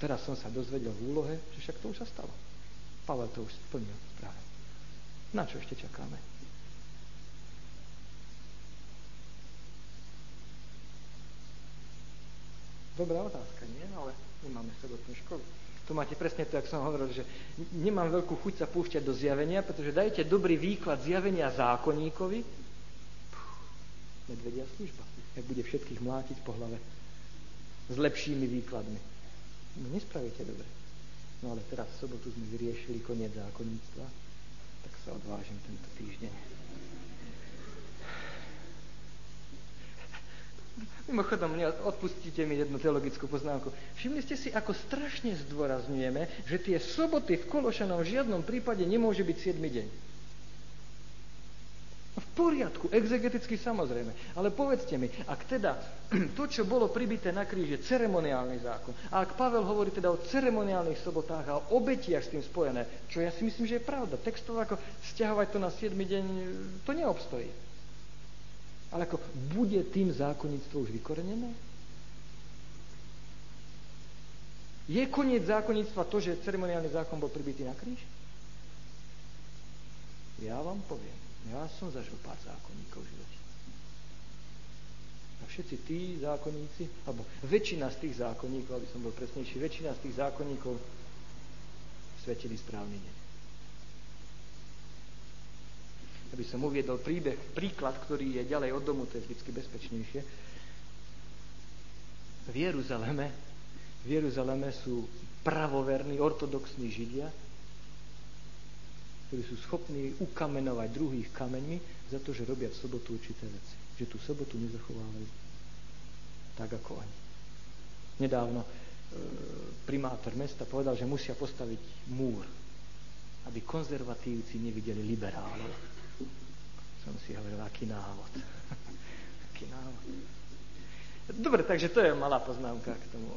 Teraz som sa dozvedel v úlohe, že však to už sa stalo. Pavel to už splnil práve. Na čo ešte čakáme? Dobrá otázka, nie? Ale nemáme sobotnú školu. Tu máte presne to, jak som hovoril, že nemám veľkú chuť sa púšťať do zjavenia, pretože dajte dobrý výklad zjavenia zákonníkovi. Puh, medvedia služba. Jak bude všetkých mlátiť po hlave s lepšími výkladmi. No, nespravíte dobre. No ale teraz v sobotu sme vyriešili koniec zákonníctva, tak sa odvážim tento týždeň. Mimochodom, odpustíte mi jednu teologickú poznámku. Všimli ste si, ako strašne zdôrazňujeme, že tie soboty v Kološanom v žiadnom prípade nemôže byť siedmy deň. V poriadku, exegeticky samozrejme. Ale povedzte mi, ak teda to, čo bolo pribité na kríži, je ceremoniálny zákon, a ak Pavel hovorí teda o ceremoniálnych sobotách a o obetiach s tým spojené, čo ja si myslím, že je pravda, textov ako stiahovať to na siedmy deň, to neobstojí. Ale ako bude tým zákonníctvo už vykorenené? Je koniec zákonníctva to, že ceremoniálny zákon bol pribitý na kríž? Ja vám poviem, ja som zažil pár zákonníkov v živote. A všetci tí zákonníci, alebo väčšina z tých zákonníkov, aby som bol presnejší, väčšina z tých zákonníkov svetili správny deň. Aby som uviedol príbeh, príklad, ktorý je ďalej od domu, to je vždycky bezpečnejšie. V Jeruzaleme V Jeruzaleme sú pravoverní, ortodoxní Židia, ktorí sú schopní ukamenovať druhých kameňmi za to, že robia v sobotu určité veci. Že tú sobotu nezachovávajú tak, ako oni. Nedávno e, primátor mesta povedal, že musia postaviť múr, aby konzervatívci nevideli liberálov. Som si hovoril, aký návod. aký návod. Dobre, takže to je malá poznámka k tomu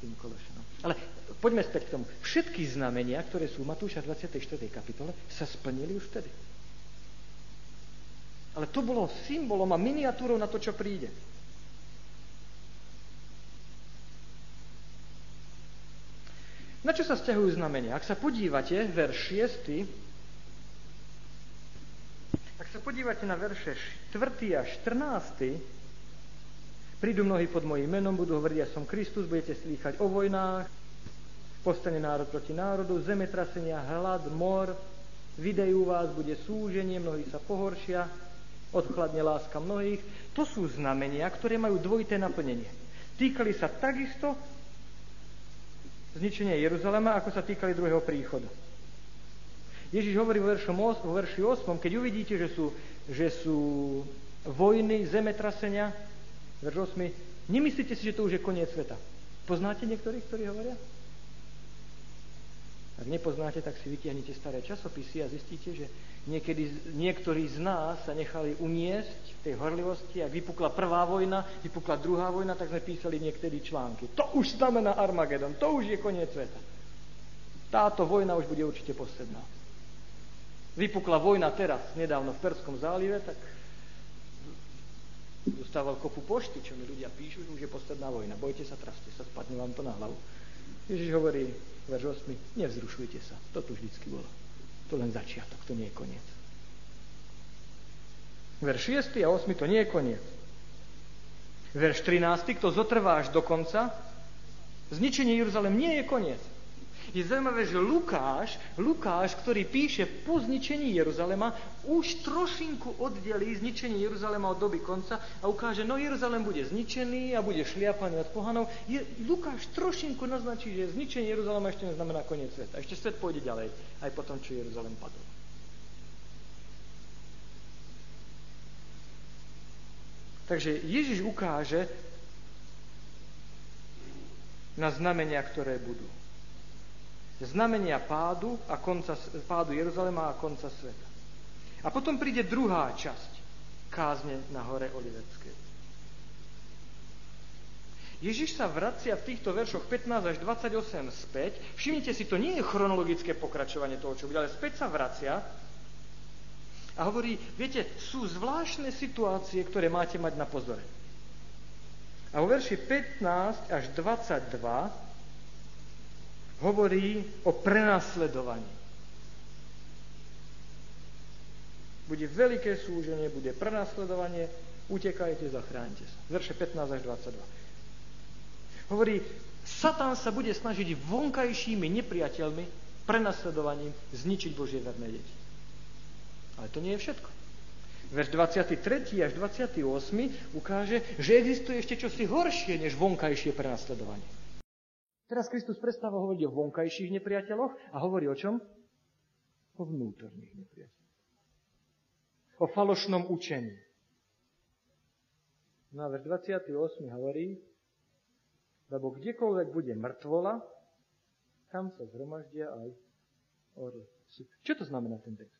tým Kološanom. Ale poďme späť k tomu. Všetky znamenia, ktoré sú v Matúša dvadsiatej štvrtej kapitole, sa splnili už vtedy. Ale to bolo symbolom a miniatúrou na to, čo príde. Na čo sa vzťahujú znamenia? Ak sa podívate, verš šiesty, ak sa podívate na verše štvrtý a štrnásty, prídu mnohí pod mojím menom, budú hovoriť, ja som Kristus, budete slýchať o vojnách, povstane národ proti národu, zemetrasenia, hlad, mor, videjú vás, bude súženie, mnohí sa pohoršia, odchladne láska mnohých. To sú znamenia, ktoré majú dvojité naplnenie. Týkali sa takisto zničenia Jeruzalema, ako sa týkali druhého príchodu. Ježiš hovorí vo verši ôsmom, keď uvidíte, že sú, že sú vojny, zemetrasenia, verš ôsmy. Nemyslíte si, že to už je koniec sveta. Poznáte niektorých, ktorí hovoria? Ak nepoznáte, tak si vytiahnite staré časopisy a zistíte, že niekedy, niektorí z nás sa nechali uniesť v tej horlivosti. Ak vypukla prvá vojna, vypukla druhá vojna, tak sme písali niekedy články. To už znamená Armagedon, to už je koniec sveta. Táto vojna už bude určite posledná. Vypukla vojna teraz, nedávno v Perskom zálive, tak dostával kopu pošty, čo mi ľudia píšu, že už je posledná vojna. Bojte sa, traste sa, spadne vám to na hlavu. Ježiš hovorí, verš ôsmy, nevzrušujte sa. To tu vždycky bolo. To len začiatok, to nie je koniec. Verš šiesty a ôsmy, to nie je koniec. Verš trinásty, kto zotrvá až do konca, zničenie Jeruzalem nie je koniec. Je zaujímavé, že Lukáš, Lukáš, ktorý píše po zničení Jeruzalema, už trošinku oddelí zničenie Jeruzalema od doby konca a ukáže, no Jeruzalem bude zničený a bude šliapaný od pohanov. Je, Lukáš trošinku naznačí, že zničenie Jeruzalema ešte neznamená koniec sveta. Ešte svet pôjde ďalej, aj potom, čo Jeruzalem padol. Takže Ježiš ukáže na znamenia, ktoré budú. Znamenia pádu, a konca, pádu Jeruzalema a konca sveta. A potom príde druhá časť kázne na hore Olivetskej. Ježiš sa vracia v týchto veršoch pätnásť až dvadsaťosem späť. Všimnite si, to nie je chronologické pokračovanie toho, čo bude, ale späť sa vracia a hovorí, viete, sú zvláštne situácie, ktoré máte mať na pozore. A vo verši pätnásť až dvadsaťdva hovorí o prenasledovaní. Bude veľké súženie, bude prenasledovanie, utekajte, zachránite sa. Verše pätnásť až dvadsaťdva. Hovorí, Satan sa bude snažiť vonkajšími nepriateľmi, prenasledovaním zničiť Božie verné deti. Ale to nie je všetko. Verš dvadsiaty tretí až dvadsiaty ôsmy ukáže, že existuje ešte čosi horšie než vonkajšie prenasledovanie. Teraz Kristus prestáva hovoriť o vonkajších nepriateľoch a hovorí o čom? O vnútorných nepriateľoch. O falošnom učení. No a verš dvadsiaty ôsmy hovorí, lebo kdekoľvek bude mŕtvola, tam sa zhromaždia aj orly. Čo to znamená ten text?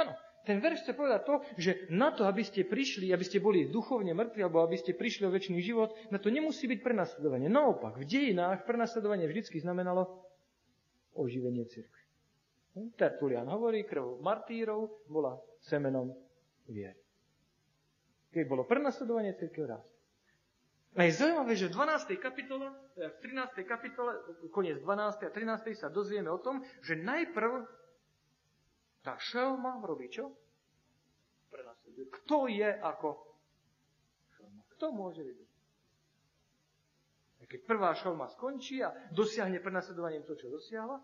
Áno. Ten verš chce povedať to, že na to, aby ste prišli, aby ste boli duchovne mŕtvi, alebo aby ste prišli o večný život, na to nemusí byť prenasledovanie. Naopak, v dejinách prenasledovanie vždy znamenalo oživenie cirkvi. Tertulian hovorí, krv martírov bola semenom viery. Keď bolo prenasledovanie, cirkev rástla. A je zaujímavé, že v dvanástej kapitole, v trinástej kapitole, koniec dvanástej a trinástej sa dozvieme o tom, že najprv tá šelma robí čo? Prenasleduje. Kto je ako šelma? Kto môže vydržať? A keď prvá šelma skončí a dosiahne prenasledovaním to, čo dosiahla,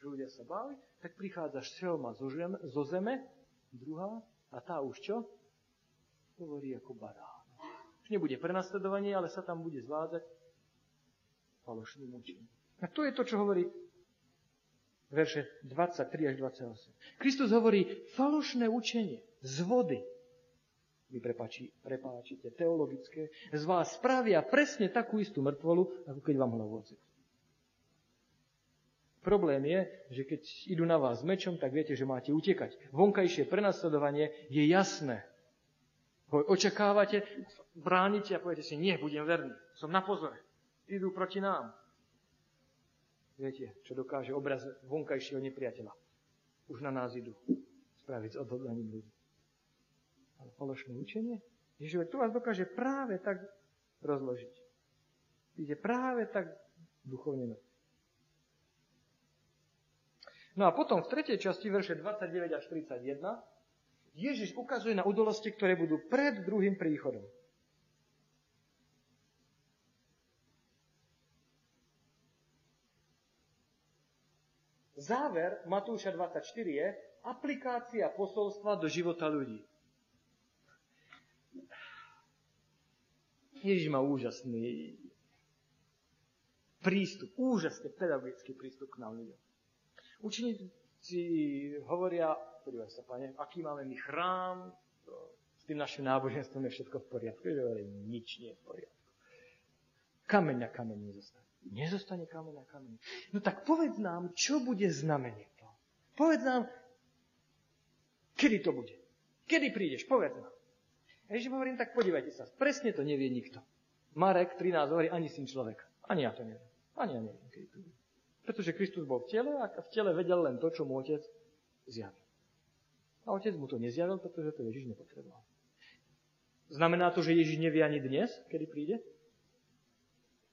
že ľudia sa báli, tak prichádza šelma zo zeme, zo zeme, druhá, a tá už čo? Hovorí ako bará. Nebude prenasledovanie, ale sa tam bude zvádzať falošným učiním. A to je to, čo hovorí verše dvadsaťtri až dvadsaťosem. Kristus hovorí, falošné učenie z vody, vy prepáči, prepáčite, teologické, z vás spravia presne takú istú mŕtvolu, ako keď vám hlavu odsekajú. Problém je, že keď idú na vás s mečom, tak viete, že máte utekať. Vonkajšie prenasledovanie je jasné. Ho očakávate, bránite a poviete si, nie, budem verný, som na pozore, idú proti nám. Viete, čo dokáže obraz vonkajšieho nepriateľa. Už na nás idú spraviť s odhodlaním ľudí. Ale falošné učenie? Ježiš, to vás dokáže práve tak rozložiť. Ide práve tak duchovne. No a potom v tretej časti, verše dvadsaťdeväť až tridsaťjeden, Ježiš ukazuje na udalosti, ktoré budú pred druhým príchodom. Záver Matúša dvadsaťštyri je aplikácia posolstva do života ľudí. Ježiš má úžasný prístup, úžasný pedagogický prístup k nám ľuďom. Učeníci hovoria, podívaj sa, pane, aký máme my chrám, s tým našim náboženstvom je všetko v poriadku. Ježiš hovorí, nič nie je v poriadku. Kameň na kameň nezostane. Nezostane kameň na kameň. No tak povedz nám, čo bude znamenie toho. Povedz nám, kedy to bude. Kedy prídeš, povedz nám. Ježiš hovorím, tak podívajte sa, presne to nevie nikto. Marek trinásť hovorí, ani syn človeka. Ani ja to neviem. Ani ja neviem, kedy to bude. Pretože Kristus bol v tele a v tele vedel len to, čo mu otec zjavil. A otec mu to nezjavil, pretože to Ježiš nepotreboval. Znamená to, že Ježiš nevie ani dnes, kedy príde?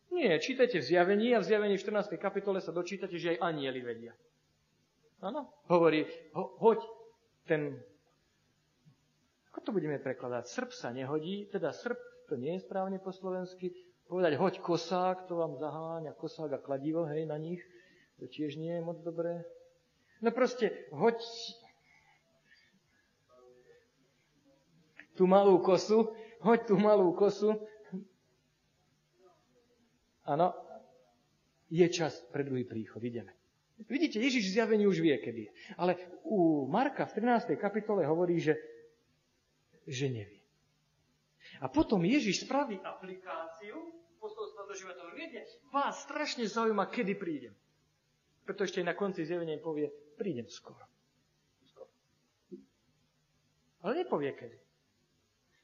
Nie, čítajte v zjavení a v zjavení v štrnástej kapitole sa dočítate, že aj anjeli vedia. Áno, hovorí, ho, hoď ten... Ako to budeme prekladať? Srb sa nehodí, teda srb, to nie je správne po slovensky. Povedať, hoď kosák, to vám zaháňa, kosák a kladivo, hej, na nich. To tiež nie je moc dobré. No proste, hoď... tú malú kosu, hoď tú malú kosu. Áno, je čas pre druhý príchod, ideme. Vidíte, Ježiš v zjavení už vie, kedy je. Ale u Marka v trinástej kapitole hovorí, že, že nevie. A potom Ježiš spraví aplikáciu, posolstva do života, viete, vás strašne zaujíma, kedy prídem. Preto ešte aj na konci zjavenia povie, prídem skoro. skoro. Ale nepovie, kedy.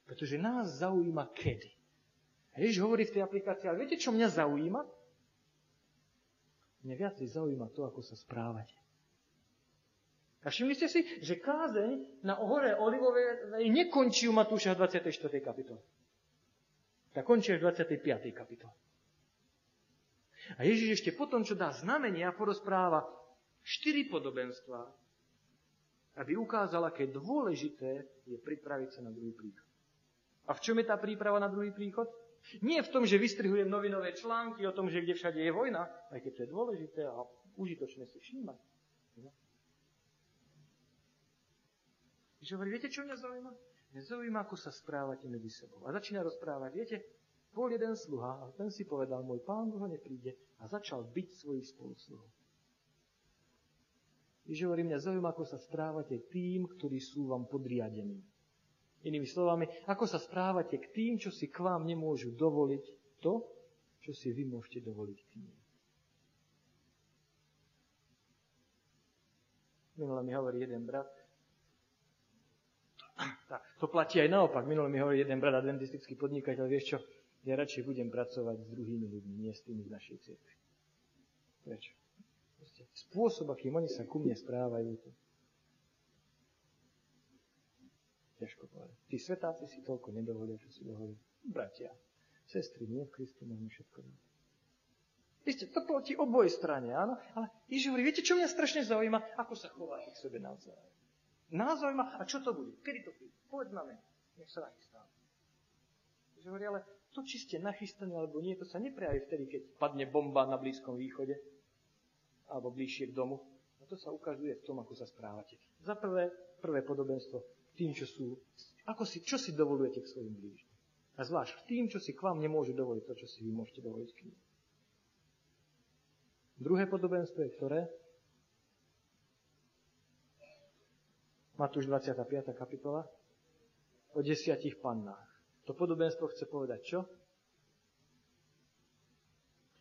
Pretože nás zaujíma kedy. A Ježiš hovorí v tej aplikácii, ale viete, čo mňa zaujíma? Mňa viac zaujíma to, ako sa správate. A všimli ste si, že kázeň na hore Olivovej nekončí u Matúša v dvadsiatej štvrtej kapitole. Tá končí v dvadsiatej piatej kapitole. A Ježiš ešte potom, čo dá znamenia, porozpráva štyri podobenstvá, aby ukázala, aké dôležité je pripraviť sa na druhý príchod. A v čom je tá príprava na druhý príchod? Nie v tom, že vystrihujem novinové články o tom, že kde všade je vojna, aj keď to je dôležité a užitočné si všímať. Ježiš hovorí, viete, čo mňa zaujíma? Mňa zaujíma, ako sa správate medzi sebou. A začína rozprávať, viete, bol jeden sluha, a ten si povedal, môj pán dlho nepríde, a začal byť svojich spolusluhov. Ježiš hovorí, mňa zaujíma, ako sa správate tým, ktorí sú vám podriadení. Inými slovami, ako sa správate k tým, čo si k vám nemôžu dovoliť to, čo si vy môžete dovoliť k ním. Minule mi hovorí jeden brat, To platí aj naopak. Minulý mi hovorí jeden brat adventistický podnikateľ, vieš čo, ja radšej budem pracovať s druhými ľuďmi, nie s tými z našej cirkvi. Prečo? Proste spôsob, akým oni sa ku mne správajú. Ťažko povedať. Tí svetáci si toľko nedovolia, čo si dovolia. Bratia, sestry, nie v Kristu máme všetko. Víte, to platí oboj strane, áno? Ale Ježiš hovorí, viete, čo mňa strašne zaujíma? Ako sa chováte k sebe navzájom. Nás zaujíma, a čo to bude? Kedy to príde? Povedz nám, nech sa nachystáme. Ježiš hovorí, ale to, či ste nachystaní, alebo nie, to sa neprejaví vtedy, keď padne bomba na Blízkom východe, alebo bližšie k domu. A to sa ukazuje v tom, ako sa správate. Za prvé, prvé podobenstvo, tým, čo sú, ako si, čo si dovolujete k svojim blížnym. A zvlášť tým, čo si k vám nemôže dovoliť, to, čo si vy môžete dovoliť k ním. Druhé podobenstvo je ktoré? Matúš dvadsiata piata kapitola. O desiatich pannách. To podobenstvo chce povedať čo?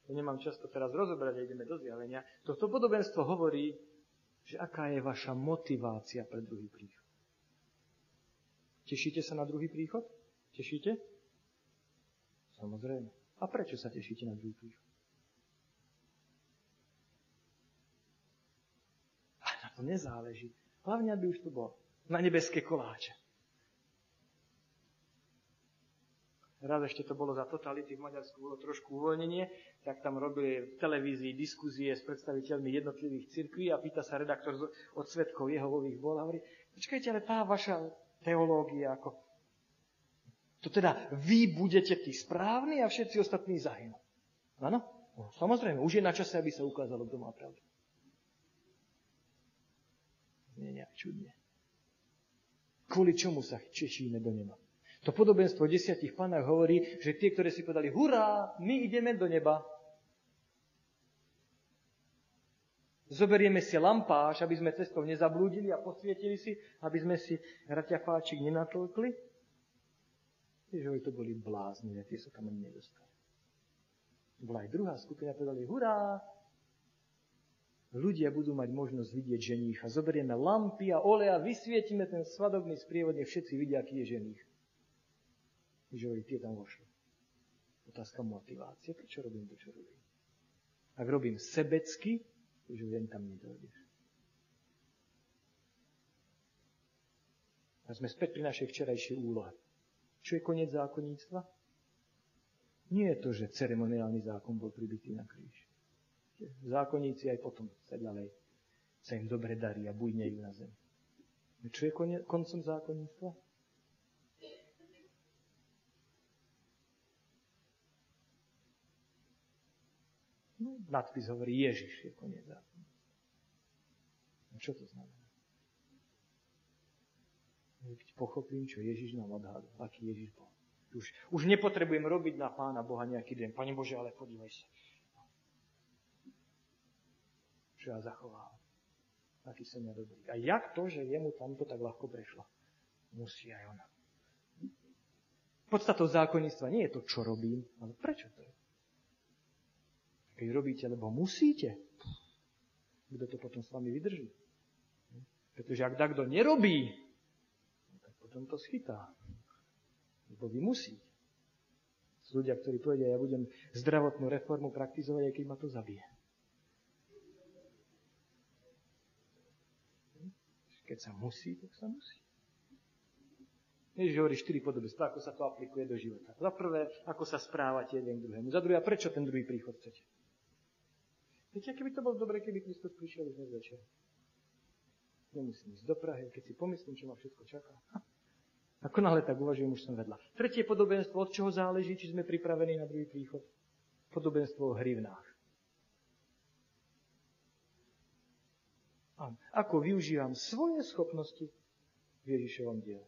To nemám často teraz rozobrať, ideme do zjavenia. Toto podobenstvo hovorí, že aká je vaša motivácia pre druhý príchod. Tešíte sa na druhý príchod? Tešíte? Samozrejme. A prečo sa tešíte na druhý príchod? To nezáleží. Hlavne, aby už to bolo. Na nebeské koláče. Raz ešte to bolo za totality v Maďarsku, bolo trošku uvoľnenie, tak tam robili v televízii diskuzie s predstaviteľmi jednotlivých cirkví a pýta sa redaktor od Svedkov Jehovových bol a hovorí, počkajte, ale tá vaša teológia, ako to teda vy budete tí správni a všetci ostatní zahynú. Áno? No, samozrejme, už je na čase, aby sa ukázalo, kto má pravdu. Nie nejak čudne. Kvôli čomu sa tešíme do neba? To podobenstvo o desiatich pannách hovorí, že tie, ktoré si povedali, hurá, my ideme do neba. Zoberieme si lampáš, aby sme cestou nezablúdili a posvietili si, aby sme si raťafáčik nenatlkli. Ježiš, to boli blázni, tie sa tam ani nedostali. Bola aj druhá skupina, povedali, hurá, ľudia budú mať možnosť vidieť ženícha. Zoberieme lampy a oleja, vysvietime ten svadobný sprievod, nech všetci vidia, aký je ženích. Ježiš, tie tam vošli. Otázka motivácie. Prečo robím to, čo robím? Ak robím sebecky, Ježiš, len tam nedojdeš. A sme späť pri našej včerajšej úlohe. Čo je koniec zákonníctva? Nie je to, že ceremoniálny zákon bol pribitý na kríž. Zákonníci aj potom sa ďalej sa im dobre darí a bujnejú na zemi. Čo je konie, koncom zákonníctva? No, nadpis hovorí, Ježiš je koniec zákonníctva. A čo to znamená? Keď pochopím, čo Ježiš nám odhadol, aký Ježiš bol. Už, už nepotrebujem robiť na Pána Boha nejaký deň. Pane Bože, ale podívaj sa. Čo ja zachoval. Aký som ja dobrý. A jak to, že jemu tamto tak ľahko prešlo? Musí aj ona. Podstatou zákonníctva nie je to, čo robím, ale prečo to je? Keď robíte, lebo musíte, kto to potom s vami vydrží? Pretože ak takto nerobí, tak potom to schytá. Lebo vy musíte. Sú ľudia, ktorí povedia, ja budem zdravotnú reformu praktizovať, aj keď ma to zabije. Keď sa musí, tak sa musí. Ježiš hovorí štyri podobenstva, ako sa to aplikuje do života. Za prvé, ako sa správate jeden k druhému. Za druhé, a prečo ten druhý príchod chcete? Viete, keby to bolo dobre, keby Kristus prišiel už dnes večer. Nemusím ísť do Prahy, keď si pomyslím, čo ma všetko čaká. Ako náhle tak uvažujem, už som vedľa. Tretie podobenstvo, od čoho záleží, či sme pripravení na druhý príchod. Podobenstvo o hrivnách. Ako využívam svoje schopnosti v Ježišovom diele.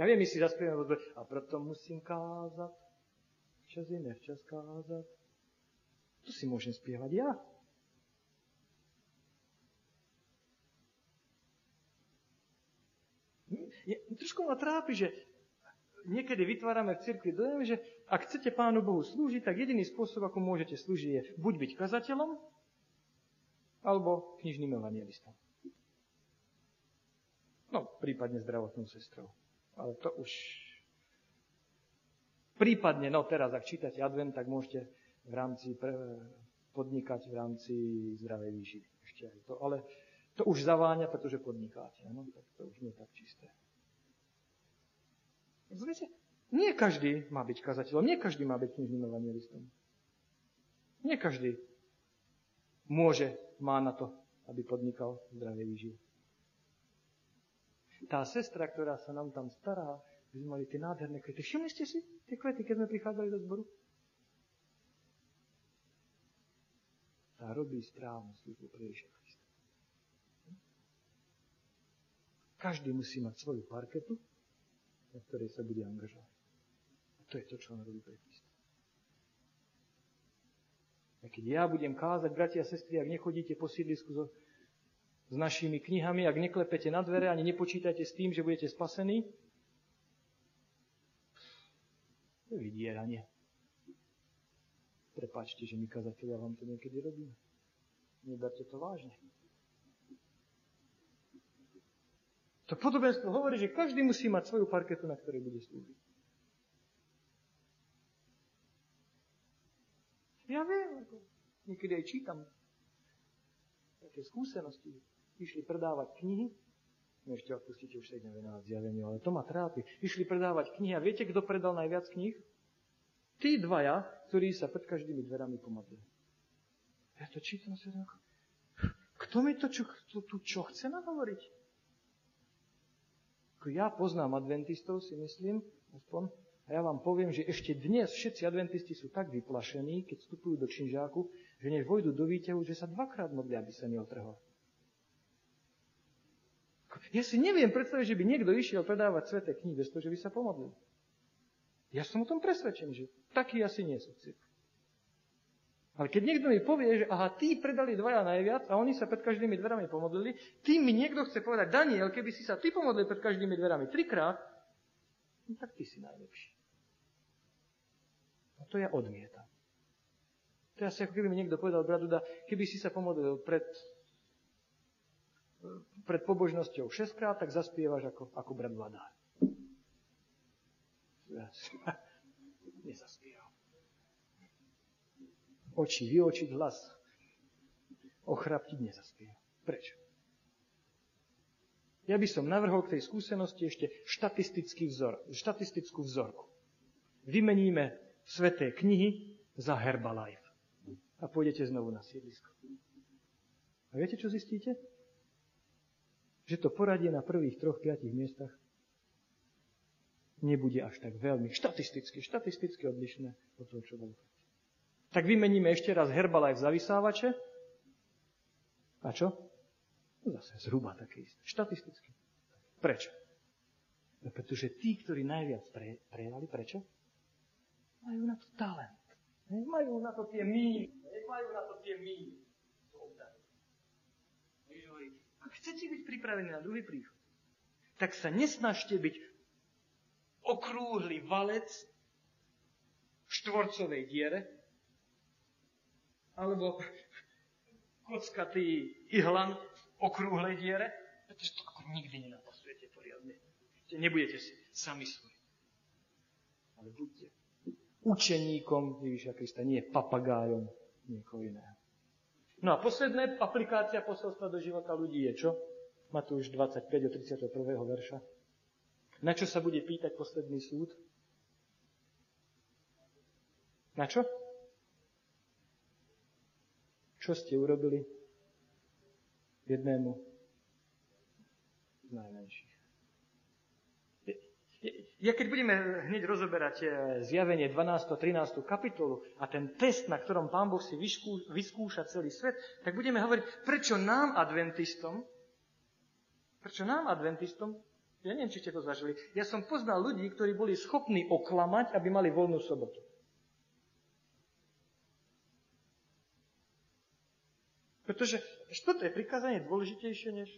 Ja viem, my si zaspievame odber, a preto musím kázať, včas je nevčas kázať. To si môžem spievať ja. Je, trošku ma trápi, že niekedy vytvárame v cirkvi dojem, že ak chcete Pánu Bohu slúžiť, tak jediný spôsob, ako môžete slúžiť, je buď byť kazateľom, alebo knižným evanjelistom. No, prípadne zdravotnou sestrou. Ale to už... Prípadne, no teraz, ak čítate advent, tak môžete v rámci podnikať v rámci zdravej výživy. Ešte aj to. Ale to už zaváňa, pretože podnikáte. No, tak to už nie je tak čisté. Rozumiete? Nie každý má byť kazateľom. Nie každý má byť knižným evanjelistom. Nie každý môže, má na to, aby podnikal zdravej výživy. Tá sestra, ktorá sa nám tam stará, my sme mali tie nádherné kvety. Všimli ste si tie kvety, keď sme prichádzali do zboru? Tá robí správnu službu pre Ježiša Krista. Každý musí mať svoju parketu, na ktorej sa bude angažovať. A to je to, čo on robí pre Krista. A keď ja budem kázať, bratia a sestry, ak nechodíte po sídlisku so, s našimi knihami, ak neklepete na dvere, ani nepočítajte s tým, že budete spasení, to je vydieranie. Prepáčte, že my kazatelia vám to niekedy robíme. Neberte to vážne. To podobenstvo hovorí, že každý musí mať svoju parketu, na ktorej bude slúžiť. Ja viem, niekedy aj čítam také skúsenosti. Išli predávať knihy. No ešte odpustite, už sa idem venovať zjaveniu, ale to ma trápi. Išli predávať knihy a viete, kto predal najviac kníh? Tí dvaja, ktorí sa pred každými dverami pomadli. Ja to čítam sa tak. Kto mi to čo, tu čo chce nahovoriť? Ja poznám adventistov, si myslím, aspoň, a ja vám poviem, že ešte dnes všetci adventisti sú tak vyplašení, keď vstupujú do činžáku, že než vojdu do výťahu, že sa dvakrát modlia, aby sa neotrhol. Ja si neviem predstaviť, že by niekto išiel predávať sväté knihy bez toho, že by sa pomodlil. Ja som o tom presvedčený, že taký asi nie sú cirkvi. Ale keď niekto mi povie, že aha, tí predali dvaja najviac a oni sa pred každými dverami pomodlili, tým mi niekto chce povedať, Daniel, keby si sa ty pomodlil pred každými dverami trikrát, no tak ty si najlepší. A to ja odmietam. To je asi ako keby mi niekto povedal, Brad Uda, keby si sa pomodlil pred... pred pobožnosťou šesťkrát, tak zaspievaš ako, ako brat Vladár. Ja nezaspieval. Oči vyočiť, hlas ochraptiť, nezaspieval. Prečo? Ja by som navrhol k tej skúsenosti ešte štatistický vzor, štatistickú vzorku. Vymeníme sväté knihy za Herbalife. A pôjdete znovu na sídlisko. A viete, čo zistíte? Že to poradie na prvých troch, piatich miestach nebude až tak veľmi štatisticky, štatisticky odlišné od toho, čo bolo. Tak vymeníme ešte raz Herbalife za vysávače. A čo? Zase zhruba také isté. Štatisticky. Prečo? No, pretože tí, ktorí najviac pre, prejavali, prečo? Majú na to talent. Majú na to tie míny. Majú na to tie míny. Ak chcete byť pripravení na druhý príchod, tak sa nesnažte byť okrúhly valec v štvorcovej diere alebo kockatý ihlan v okrúhlej diere, pretože to nikdy nenapasujete poriadne. Nebudete si sami svoji. Ale buďte učeníkom Ježiša Krista, nie papagájom niekoho iného. No a posledná aplikácia posolstva do života ľudí je čo? Matúš dvadsaťpäť od tridsiateho prvého verša. Na čo sa bude pýtať posledný súd? Na čo? Čo ste urobili jednému z najmenších? Ja keď budeme hneď rozoberať zjavenie dvanástu a trinástu kapitolu a ten test, na ktorom Pán Boh si vyskú, vyskúša celý svet, tak budeme hovoriť, prečo nám adventistom, prečo nám adventistom, ja neviem, či ste to zažili, ja som poznal ľudí, ktorí boli schopní oklamať, aby mali voľnú sobotu. Pretože toto je prikázanie dôležitejšie, než,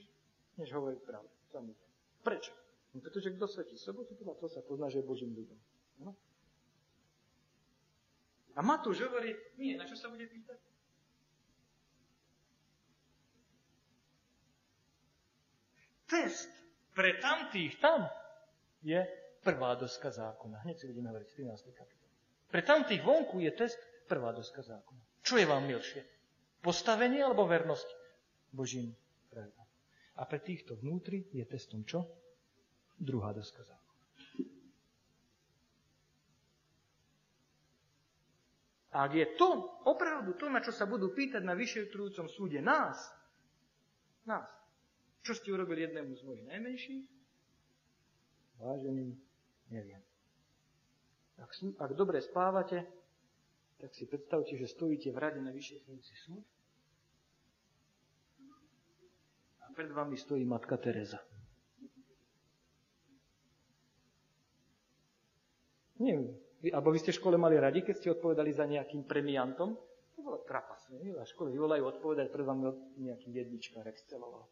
než hovoriť pravdu. Prečo? Pretože kto svetí sobotu, podľa toho sa pozná, že je Božím ľudom. No. A Matúš hovorí, nie, na čo sa bude pýtať? Test Pre tamtých tam je prvá doska zákona. Hneď si budeme hovoriť v trinástej kapitole. Pre tamtých vonku je test prvá doska zákona. Čo je vám milšie? Postavenie alebo vernosť Božím pravidlám? A pre týchto vnútri je testom čo? Druhá doska zákona. A ak je to opravdu to, na čo sa budú pýtať na vyšetrujúcom súde nás, nás, čo ste urobili jednému z mojich najmenších? Vážený, neviem. Ak, ak dobre spávate, tak si predstavte, že stojíte v rade na vyšetrujúci súd a pred vami stojí Matka Tereza. Neviem. Alebo vy ste v škole mali radi, keď ste odpovedali za nejakým premiantom? To bolo trapasné. A škole vyvolajú odpovedať pred vami nejakým jedničkár, ak sceloval.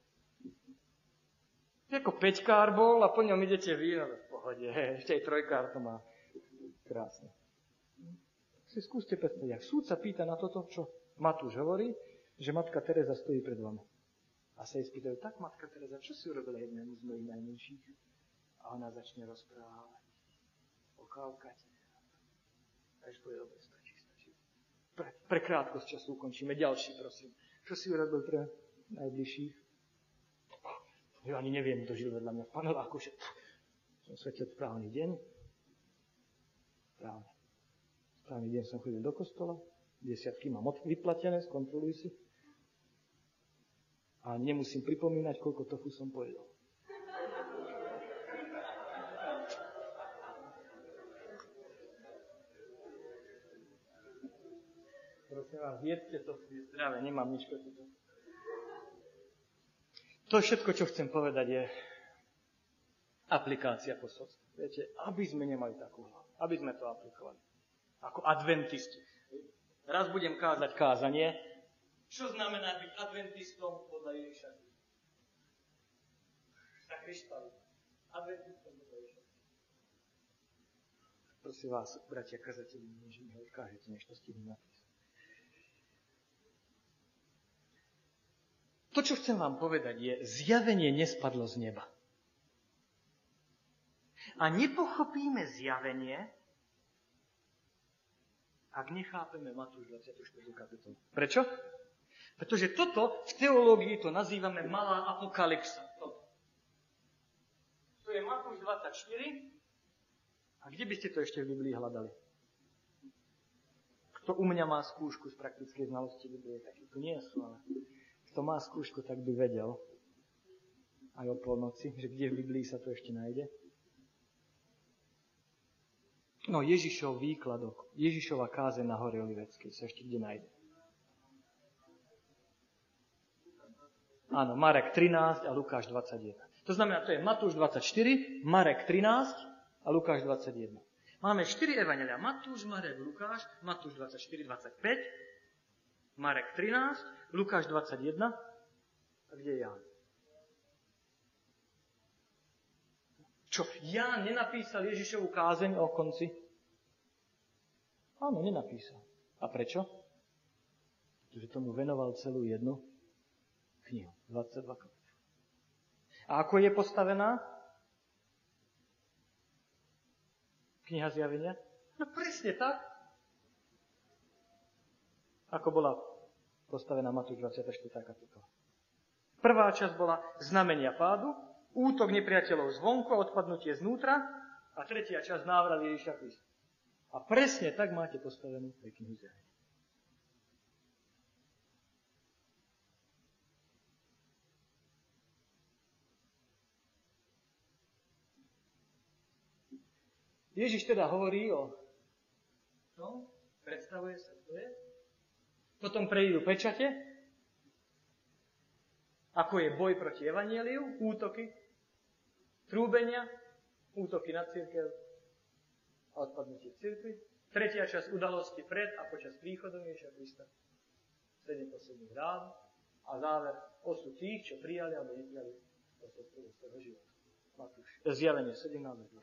Jako peťkár bol a po ňom idete vy, ale v pohode. Ešte aj trojkár to má. Krásne. Si skúste predstaviť. Ak súd sa pýta na toto, čo Matúš hovorí, že Matka Tereza stojí pred vami. A sa jej spýtajú, tak Matka Tereza, čo si urobila jednému z mojich najmenších? A ona začne rozprávať, okávkať. Takže to je dobre, stačí, stačí. Pre, pre krátkosť času ukončíme. Ďalší, prosím. Čo si urobil pre najbližších? Ja ani neviem, kto žil vedľa mňa v paneláku. Som svetil správny deň. Správne. Správny deň som chodil do kostola. Desiatky mám vyplatené, skontroluj si. A nemusím pripomínať, koľko tofu som pojedol. Jedzte to, je zdravé, nemám nič proti tomu. To všetko, čo chcem povedať, je aplikácia posolstva. Viete, aby sme nemali takú hlavu, aby sme to aplikovali. Ako adventisti. Raz budem kázať kázanie. Čo znamená byť adventistom podľa Ježiša? Sa kryštali. Adventistom podľa Ježiša. Prosím vás, bratia kazatelia, než mi ho odkážete, než to stihnem na to. To, čo chcem vám povedať, je, zjavenie nespadlo z neba. A nepochopíme zjavenie, ak nechápeme Matúš dvadsiatu štvrtú kapitolu. Prečo? Pretože toto v teológii to nazývame malá apokalypsa. Toto. To je Matúš dvadsaťštyri. A kde by ste to ešte v Biblii hľadali? Kto u mňa má skúšku z praktickej znalosti Biblie, taký tu nie sú, ale... Kto má skúšku, tak by vedel aj o polnoci, že kde v Biblii sa to ešte nájde. No, Ježišov výkladok, Ježišova kázeň na hore Oliveckej sa ešte kde nájde. Áno, Marek trinásť a Lukáš dvadsaťjeden. To znamená, to je Matúš dvadsaťštyri, Marek trinásť a Lukáš dvadsaťjeden. Máme štyri evanjeliá. Matúš, Marek, Lukáš, Matúš dvadsaťštyri, dvadsaťpäť. Marek trinásť, Lukáš dvadsaťjeden. A kde je Ján? Čo? Ján nenapísal Ježišovu kázeň o konci? Áno, nenapísal. A prečo? Pretože tomu venoval celú jednu knihu. dvadsaťdva kapitol. A ako je postavená? Kniha zjavenia? No presne tak. Ako bola postavená Matúš dvadsiata štvrtá kapitola. Prvá časť bola znamenia pádu, útok nepriateľov zvonku a odpadnutie znútra a tretia časť návrat Ježiša Krista. A presne tak máte postavenú aj knihu zjavenia. Ježiš teda hovorí o tom, predstavuje sa, kto je. Potom prejdú pečate, ako je boj proti evanjeliu, útoky, trúbenia, útoky na cirkev a odpadnutie cirkvi. Tretia časť udalosti pred a počas príchodu Ježiša Krista. Sedem posledných rád a záver osud tých, čo prijali alebo neprijali posolstvo svojho života. Matúš. Zjavenie sedemnásť.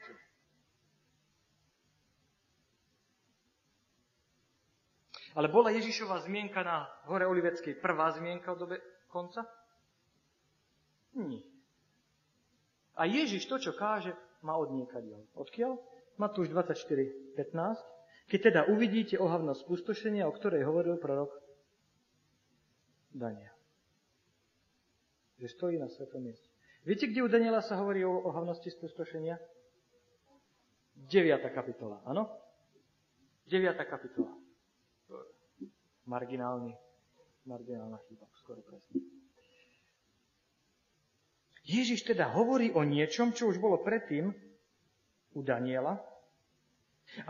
Ale bola Ježišova zmienka na hore Oliveckej prvá zmienka v dobe konca? Nie. A A Ježiš to, čo káže, má odniekať ďalej. Odkiaľ? Matúš dvadsaťštyri pätnásť. Keď teda uvidíte ohavno spustošenia, o ktorej hovoril prorok Daniel. Že stojí na svetom mieste. Viete, kde u Daniela sa hovorí o ohavnosti spustošenia? deviata kapitola, áno? deviata kapitola. Marginálny, marginálna chyba, skoro presne. Ježiš teda hovorí o niečom, čo už bolo predtým u Daniela.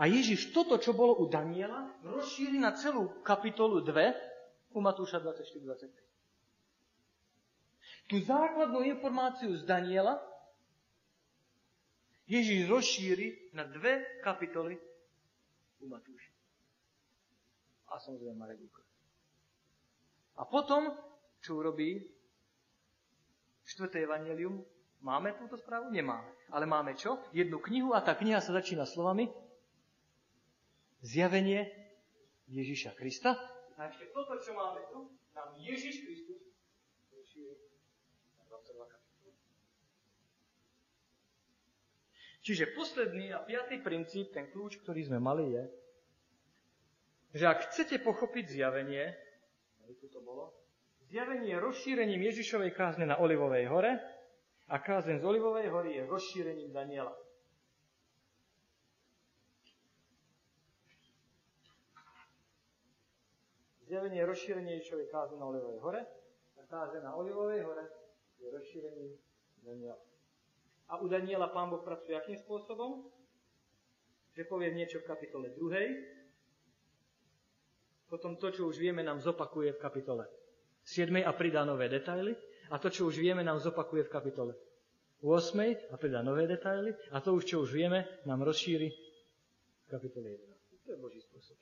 A Ježiš toto, čo bolo u Daniela, rozšíri na celú kapitolu dva u Matúša dvadsaťštyri dvadsaťpäť. Tú základnú informáciu z Daniela Ježiš rozšíri na dve kapitoly u Matúša. A samozrejme Marek. A potom, čo urobí štvrté evanjelium, máme túto správu? Nemáme. Ale máme čo? Jednu knihu a tá kniha sa začína slovami Zjavenie Ježiša Krista. A ešte toto, čo máme tu, nám Ježiš Kristus rozšíri na dvadsaťdva kapitol. Čiže posledný a piatý princíp, ten kľúč, ktorý sme mali, je, že ak chcete pochopiť zjavenie, tu to bolo, zjavenie je rozšírením Ježišovej kázne na Olivovej hore a kázeň z Olivovej hory je rozšírením Daniela. Zjavenie je rozšírenie Ježišovej kázne na Olivovej hore a kázeň na Olivovej hore je rozšírením Daniela. A u Daniela Pán Boh pracuje akým spôsobom? Že povie niečo v kapitole dva. Potom to, čo už vieme, nám zopakuje v kapitole siedmej a pridá nové detaily. A to, čo už vieme, nám zopakuje v kapitole ôsmej a pridá nové detaily. A to, čo už vieme, nám rozšíri v kapitole jedenástej. To je Boží spôsob.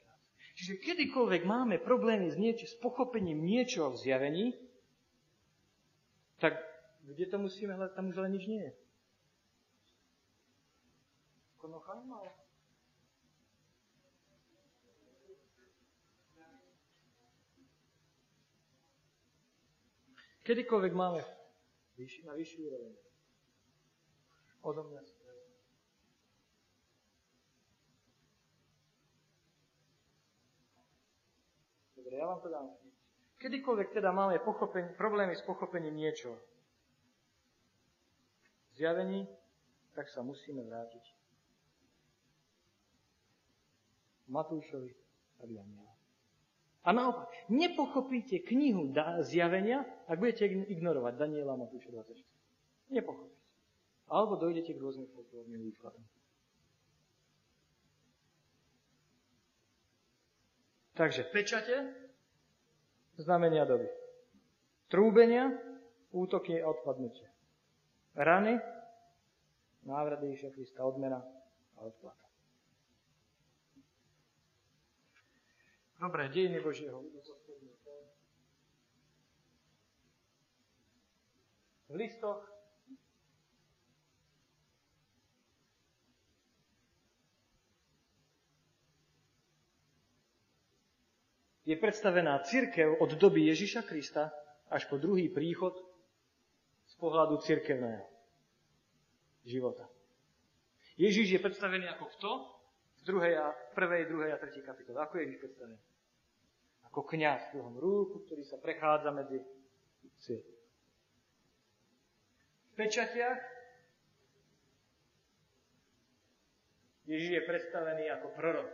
Čiže kedykoľvek máme problémy s, nieč- s pochopením niečoho v zjavení, tak kde to musíme hľadať? Tam už len nič nie je. Konochaj mal. Kedykoľvek máme na vyšší úroveň. Odo mňa si to. Dobre, ja vám to dám. Kedykoľvek teda máme problémy s pochopením niečo zjavení, tak sa musíme vrátiť Matúšovi a Janovi. A naopak, nepochopíte knihu zjavenia, ak budete ignorovať Daniela a Matúša dvadsaťštyri. Nepochopíte. Alebo dojdete k rôznym folklórnym výkladom. Takže pečate, znamenia doby. Trúbenia, útoky a odpadnutie. Rany, návrat Ježiša Krista, odmena a odplata. Dobre, dejiny Božieho. V listoch je predstavená cirkev od doby Ježiša Krista až po druhý príchod z pohľadu cirkevného života. Ježiš je predstavený ako kto? V druhej a prvej, druhej a tretej kapitole. Ako je Ježiš predstavený? Ako kňaz v druhom rúku, ktorý sa prechádza medzi cirkev. V pečatiach Ježiš je predstavený ako prorok.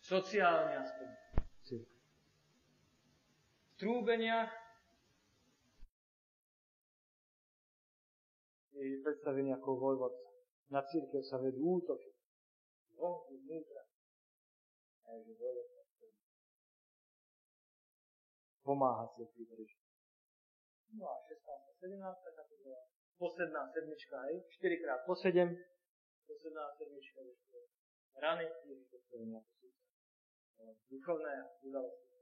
Sociálny aspekt cirkev. V trúbeniach je predstavený ako vojvodca. Na cirkev sa vedú útoky. Vonku, vnútra. A Ježiš vojvodca. Pomáha si pri prížiť. No a šestnásť sedemnásť, tak to bola posledná sedmička, hej? štyri krát po sedem, posledná sedmička, ešte rany, ešte to je nejaké duchovné udalosti.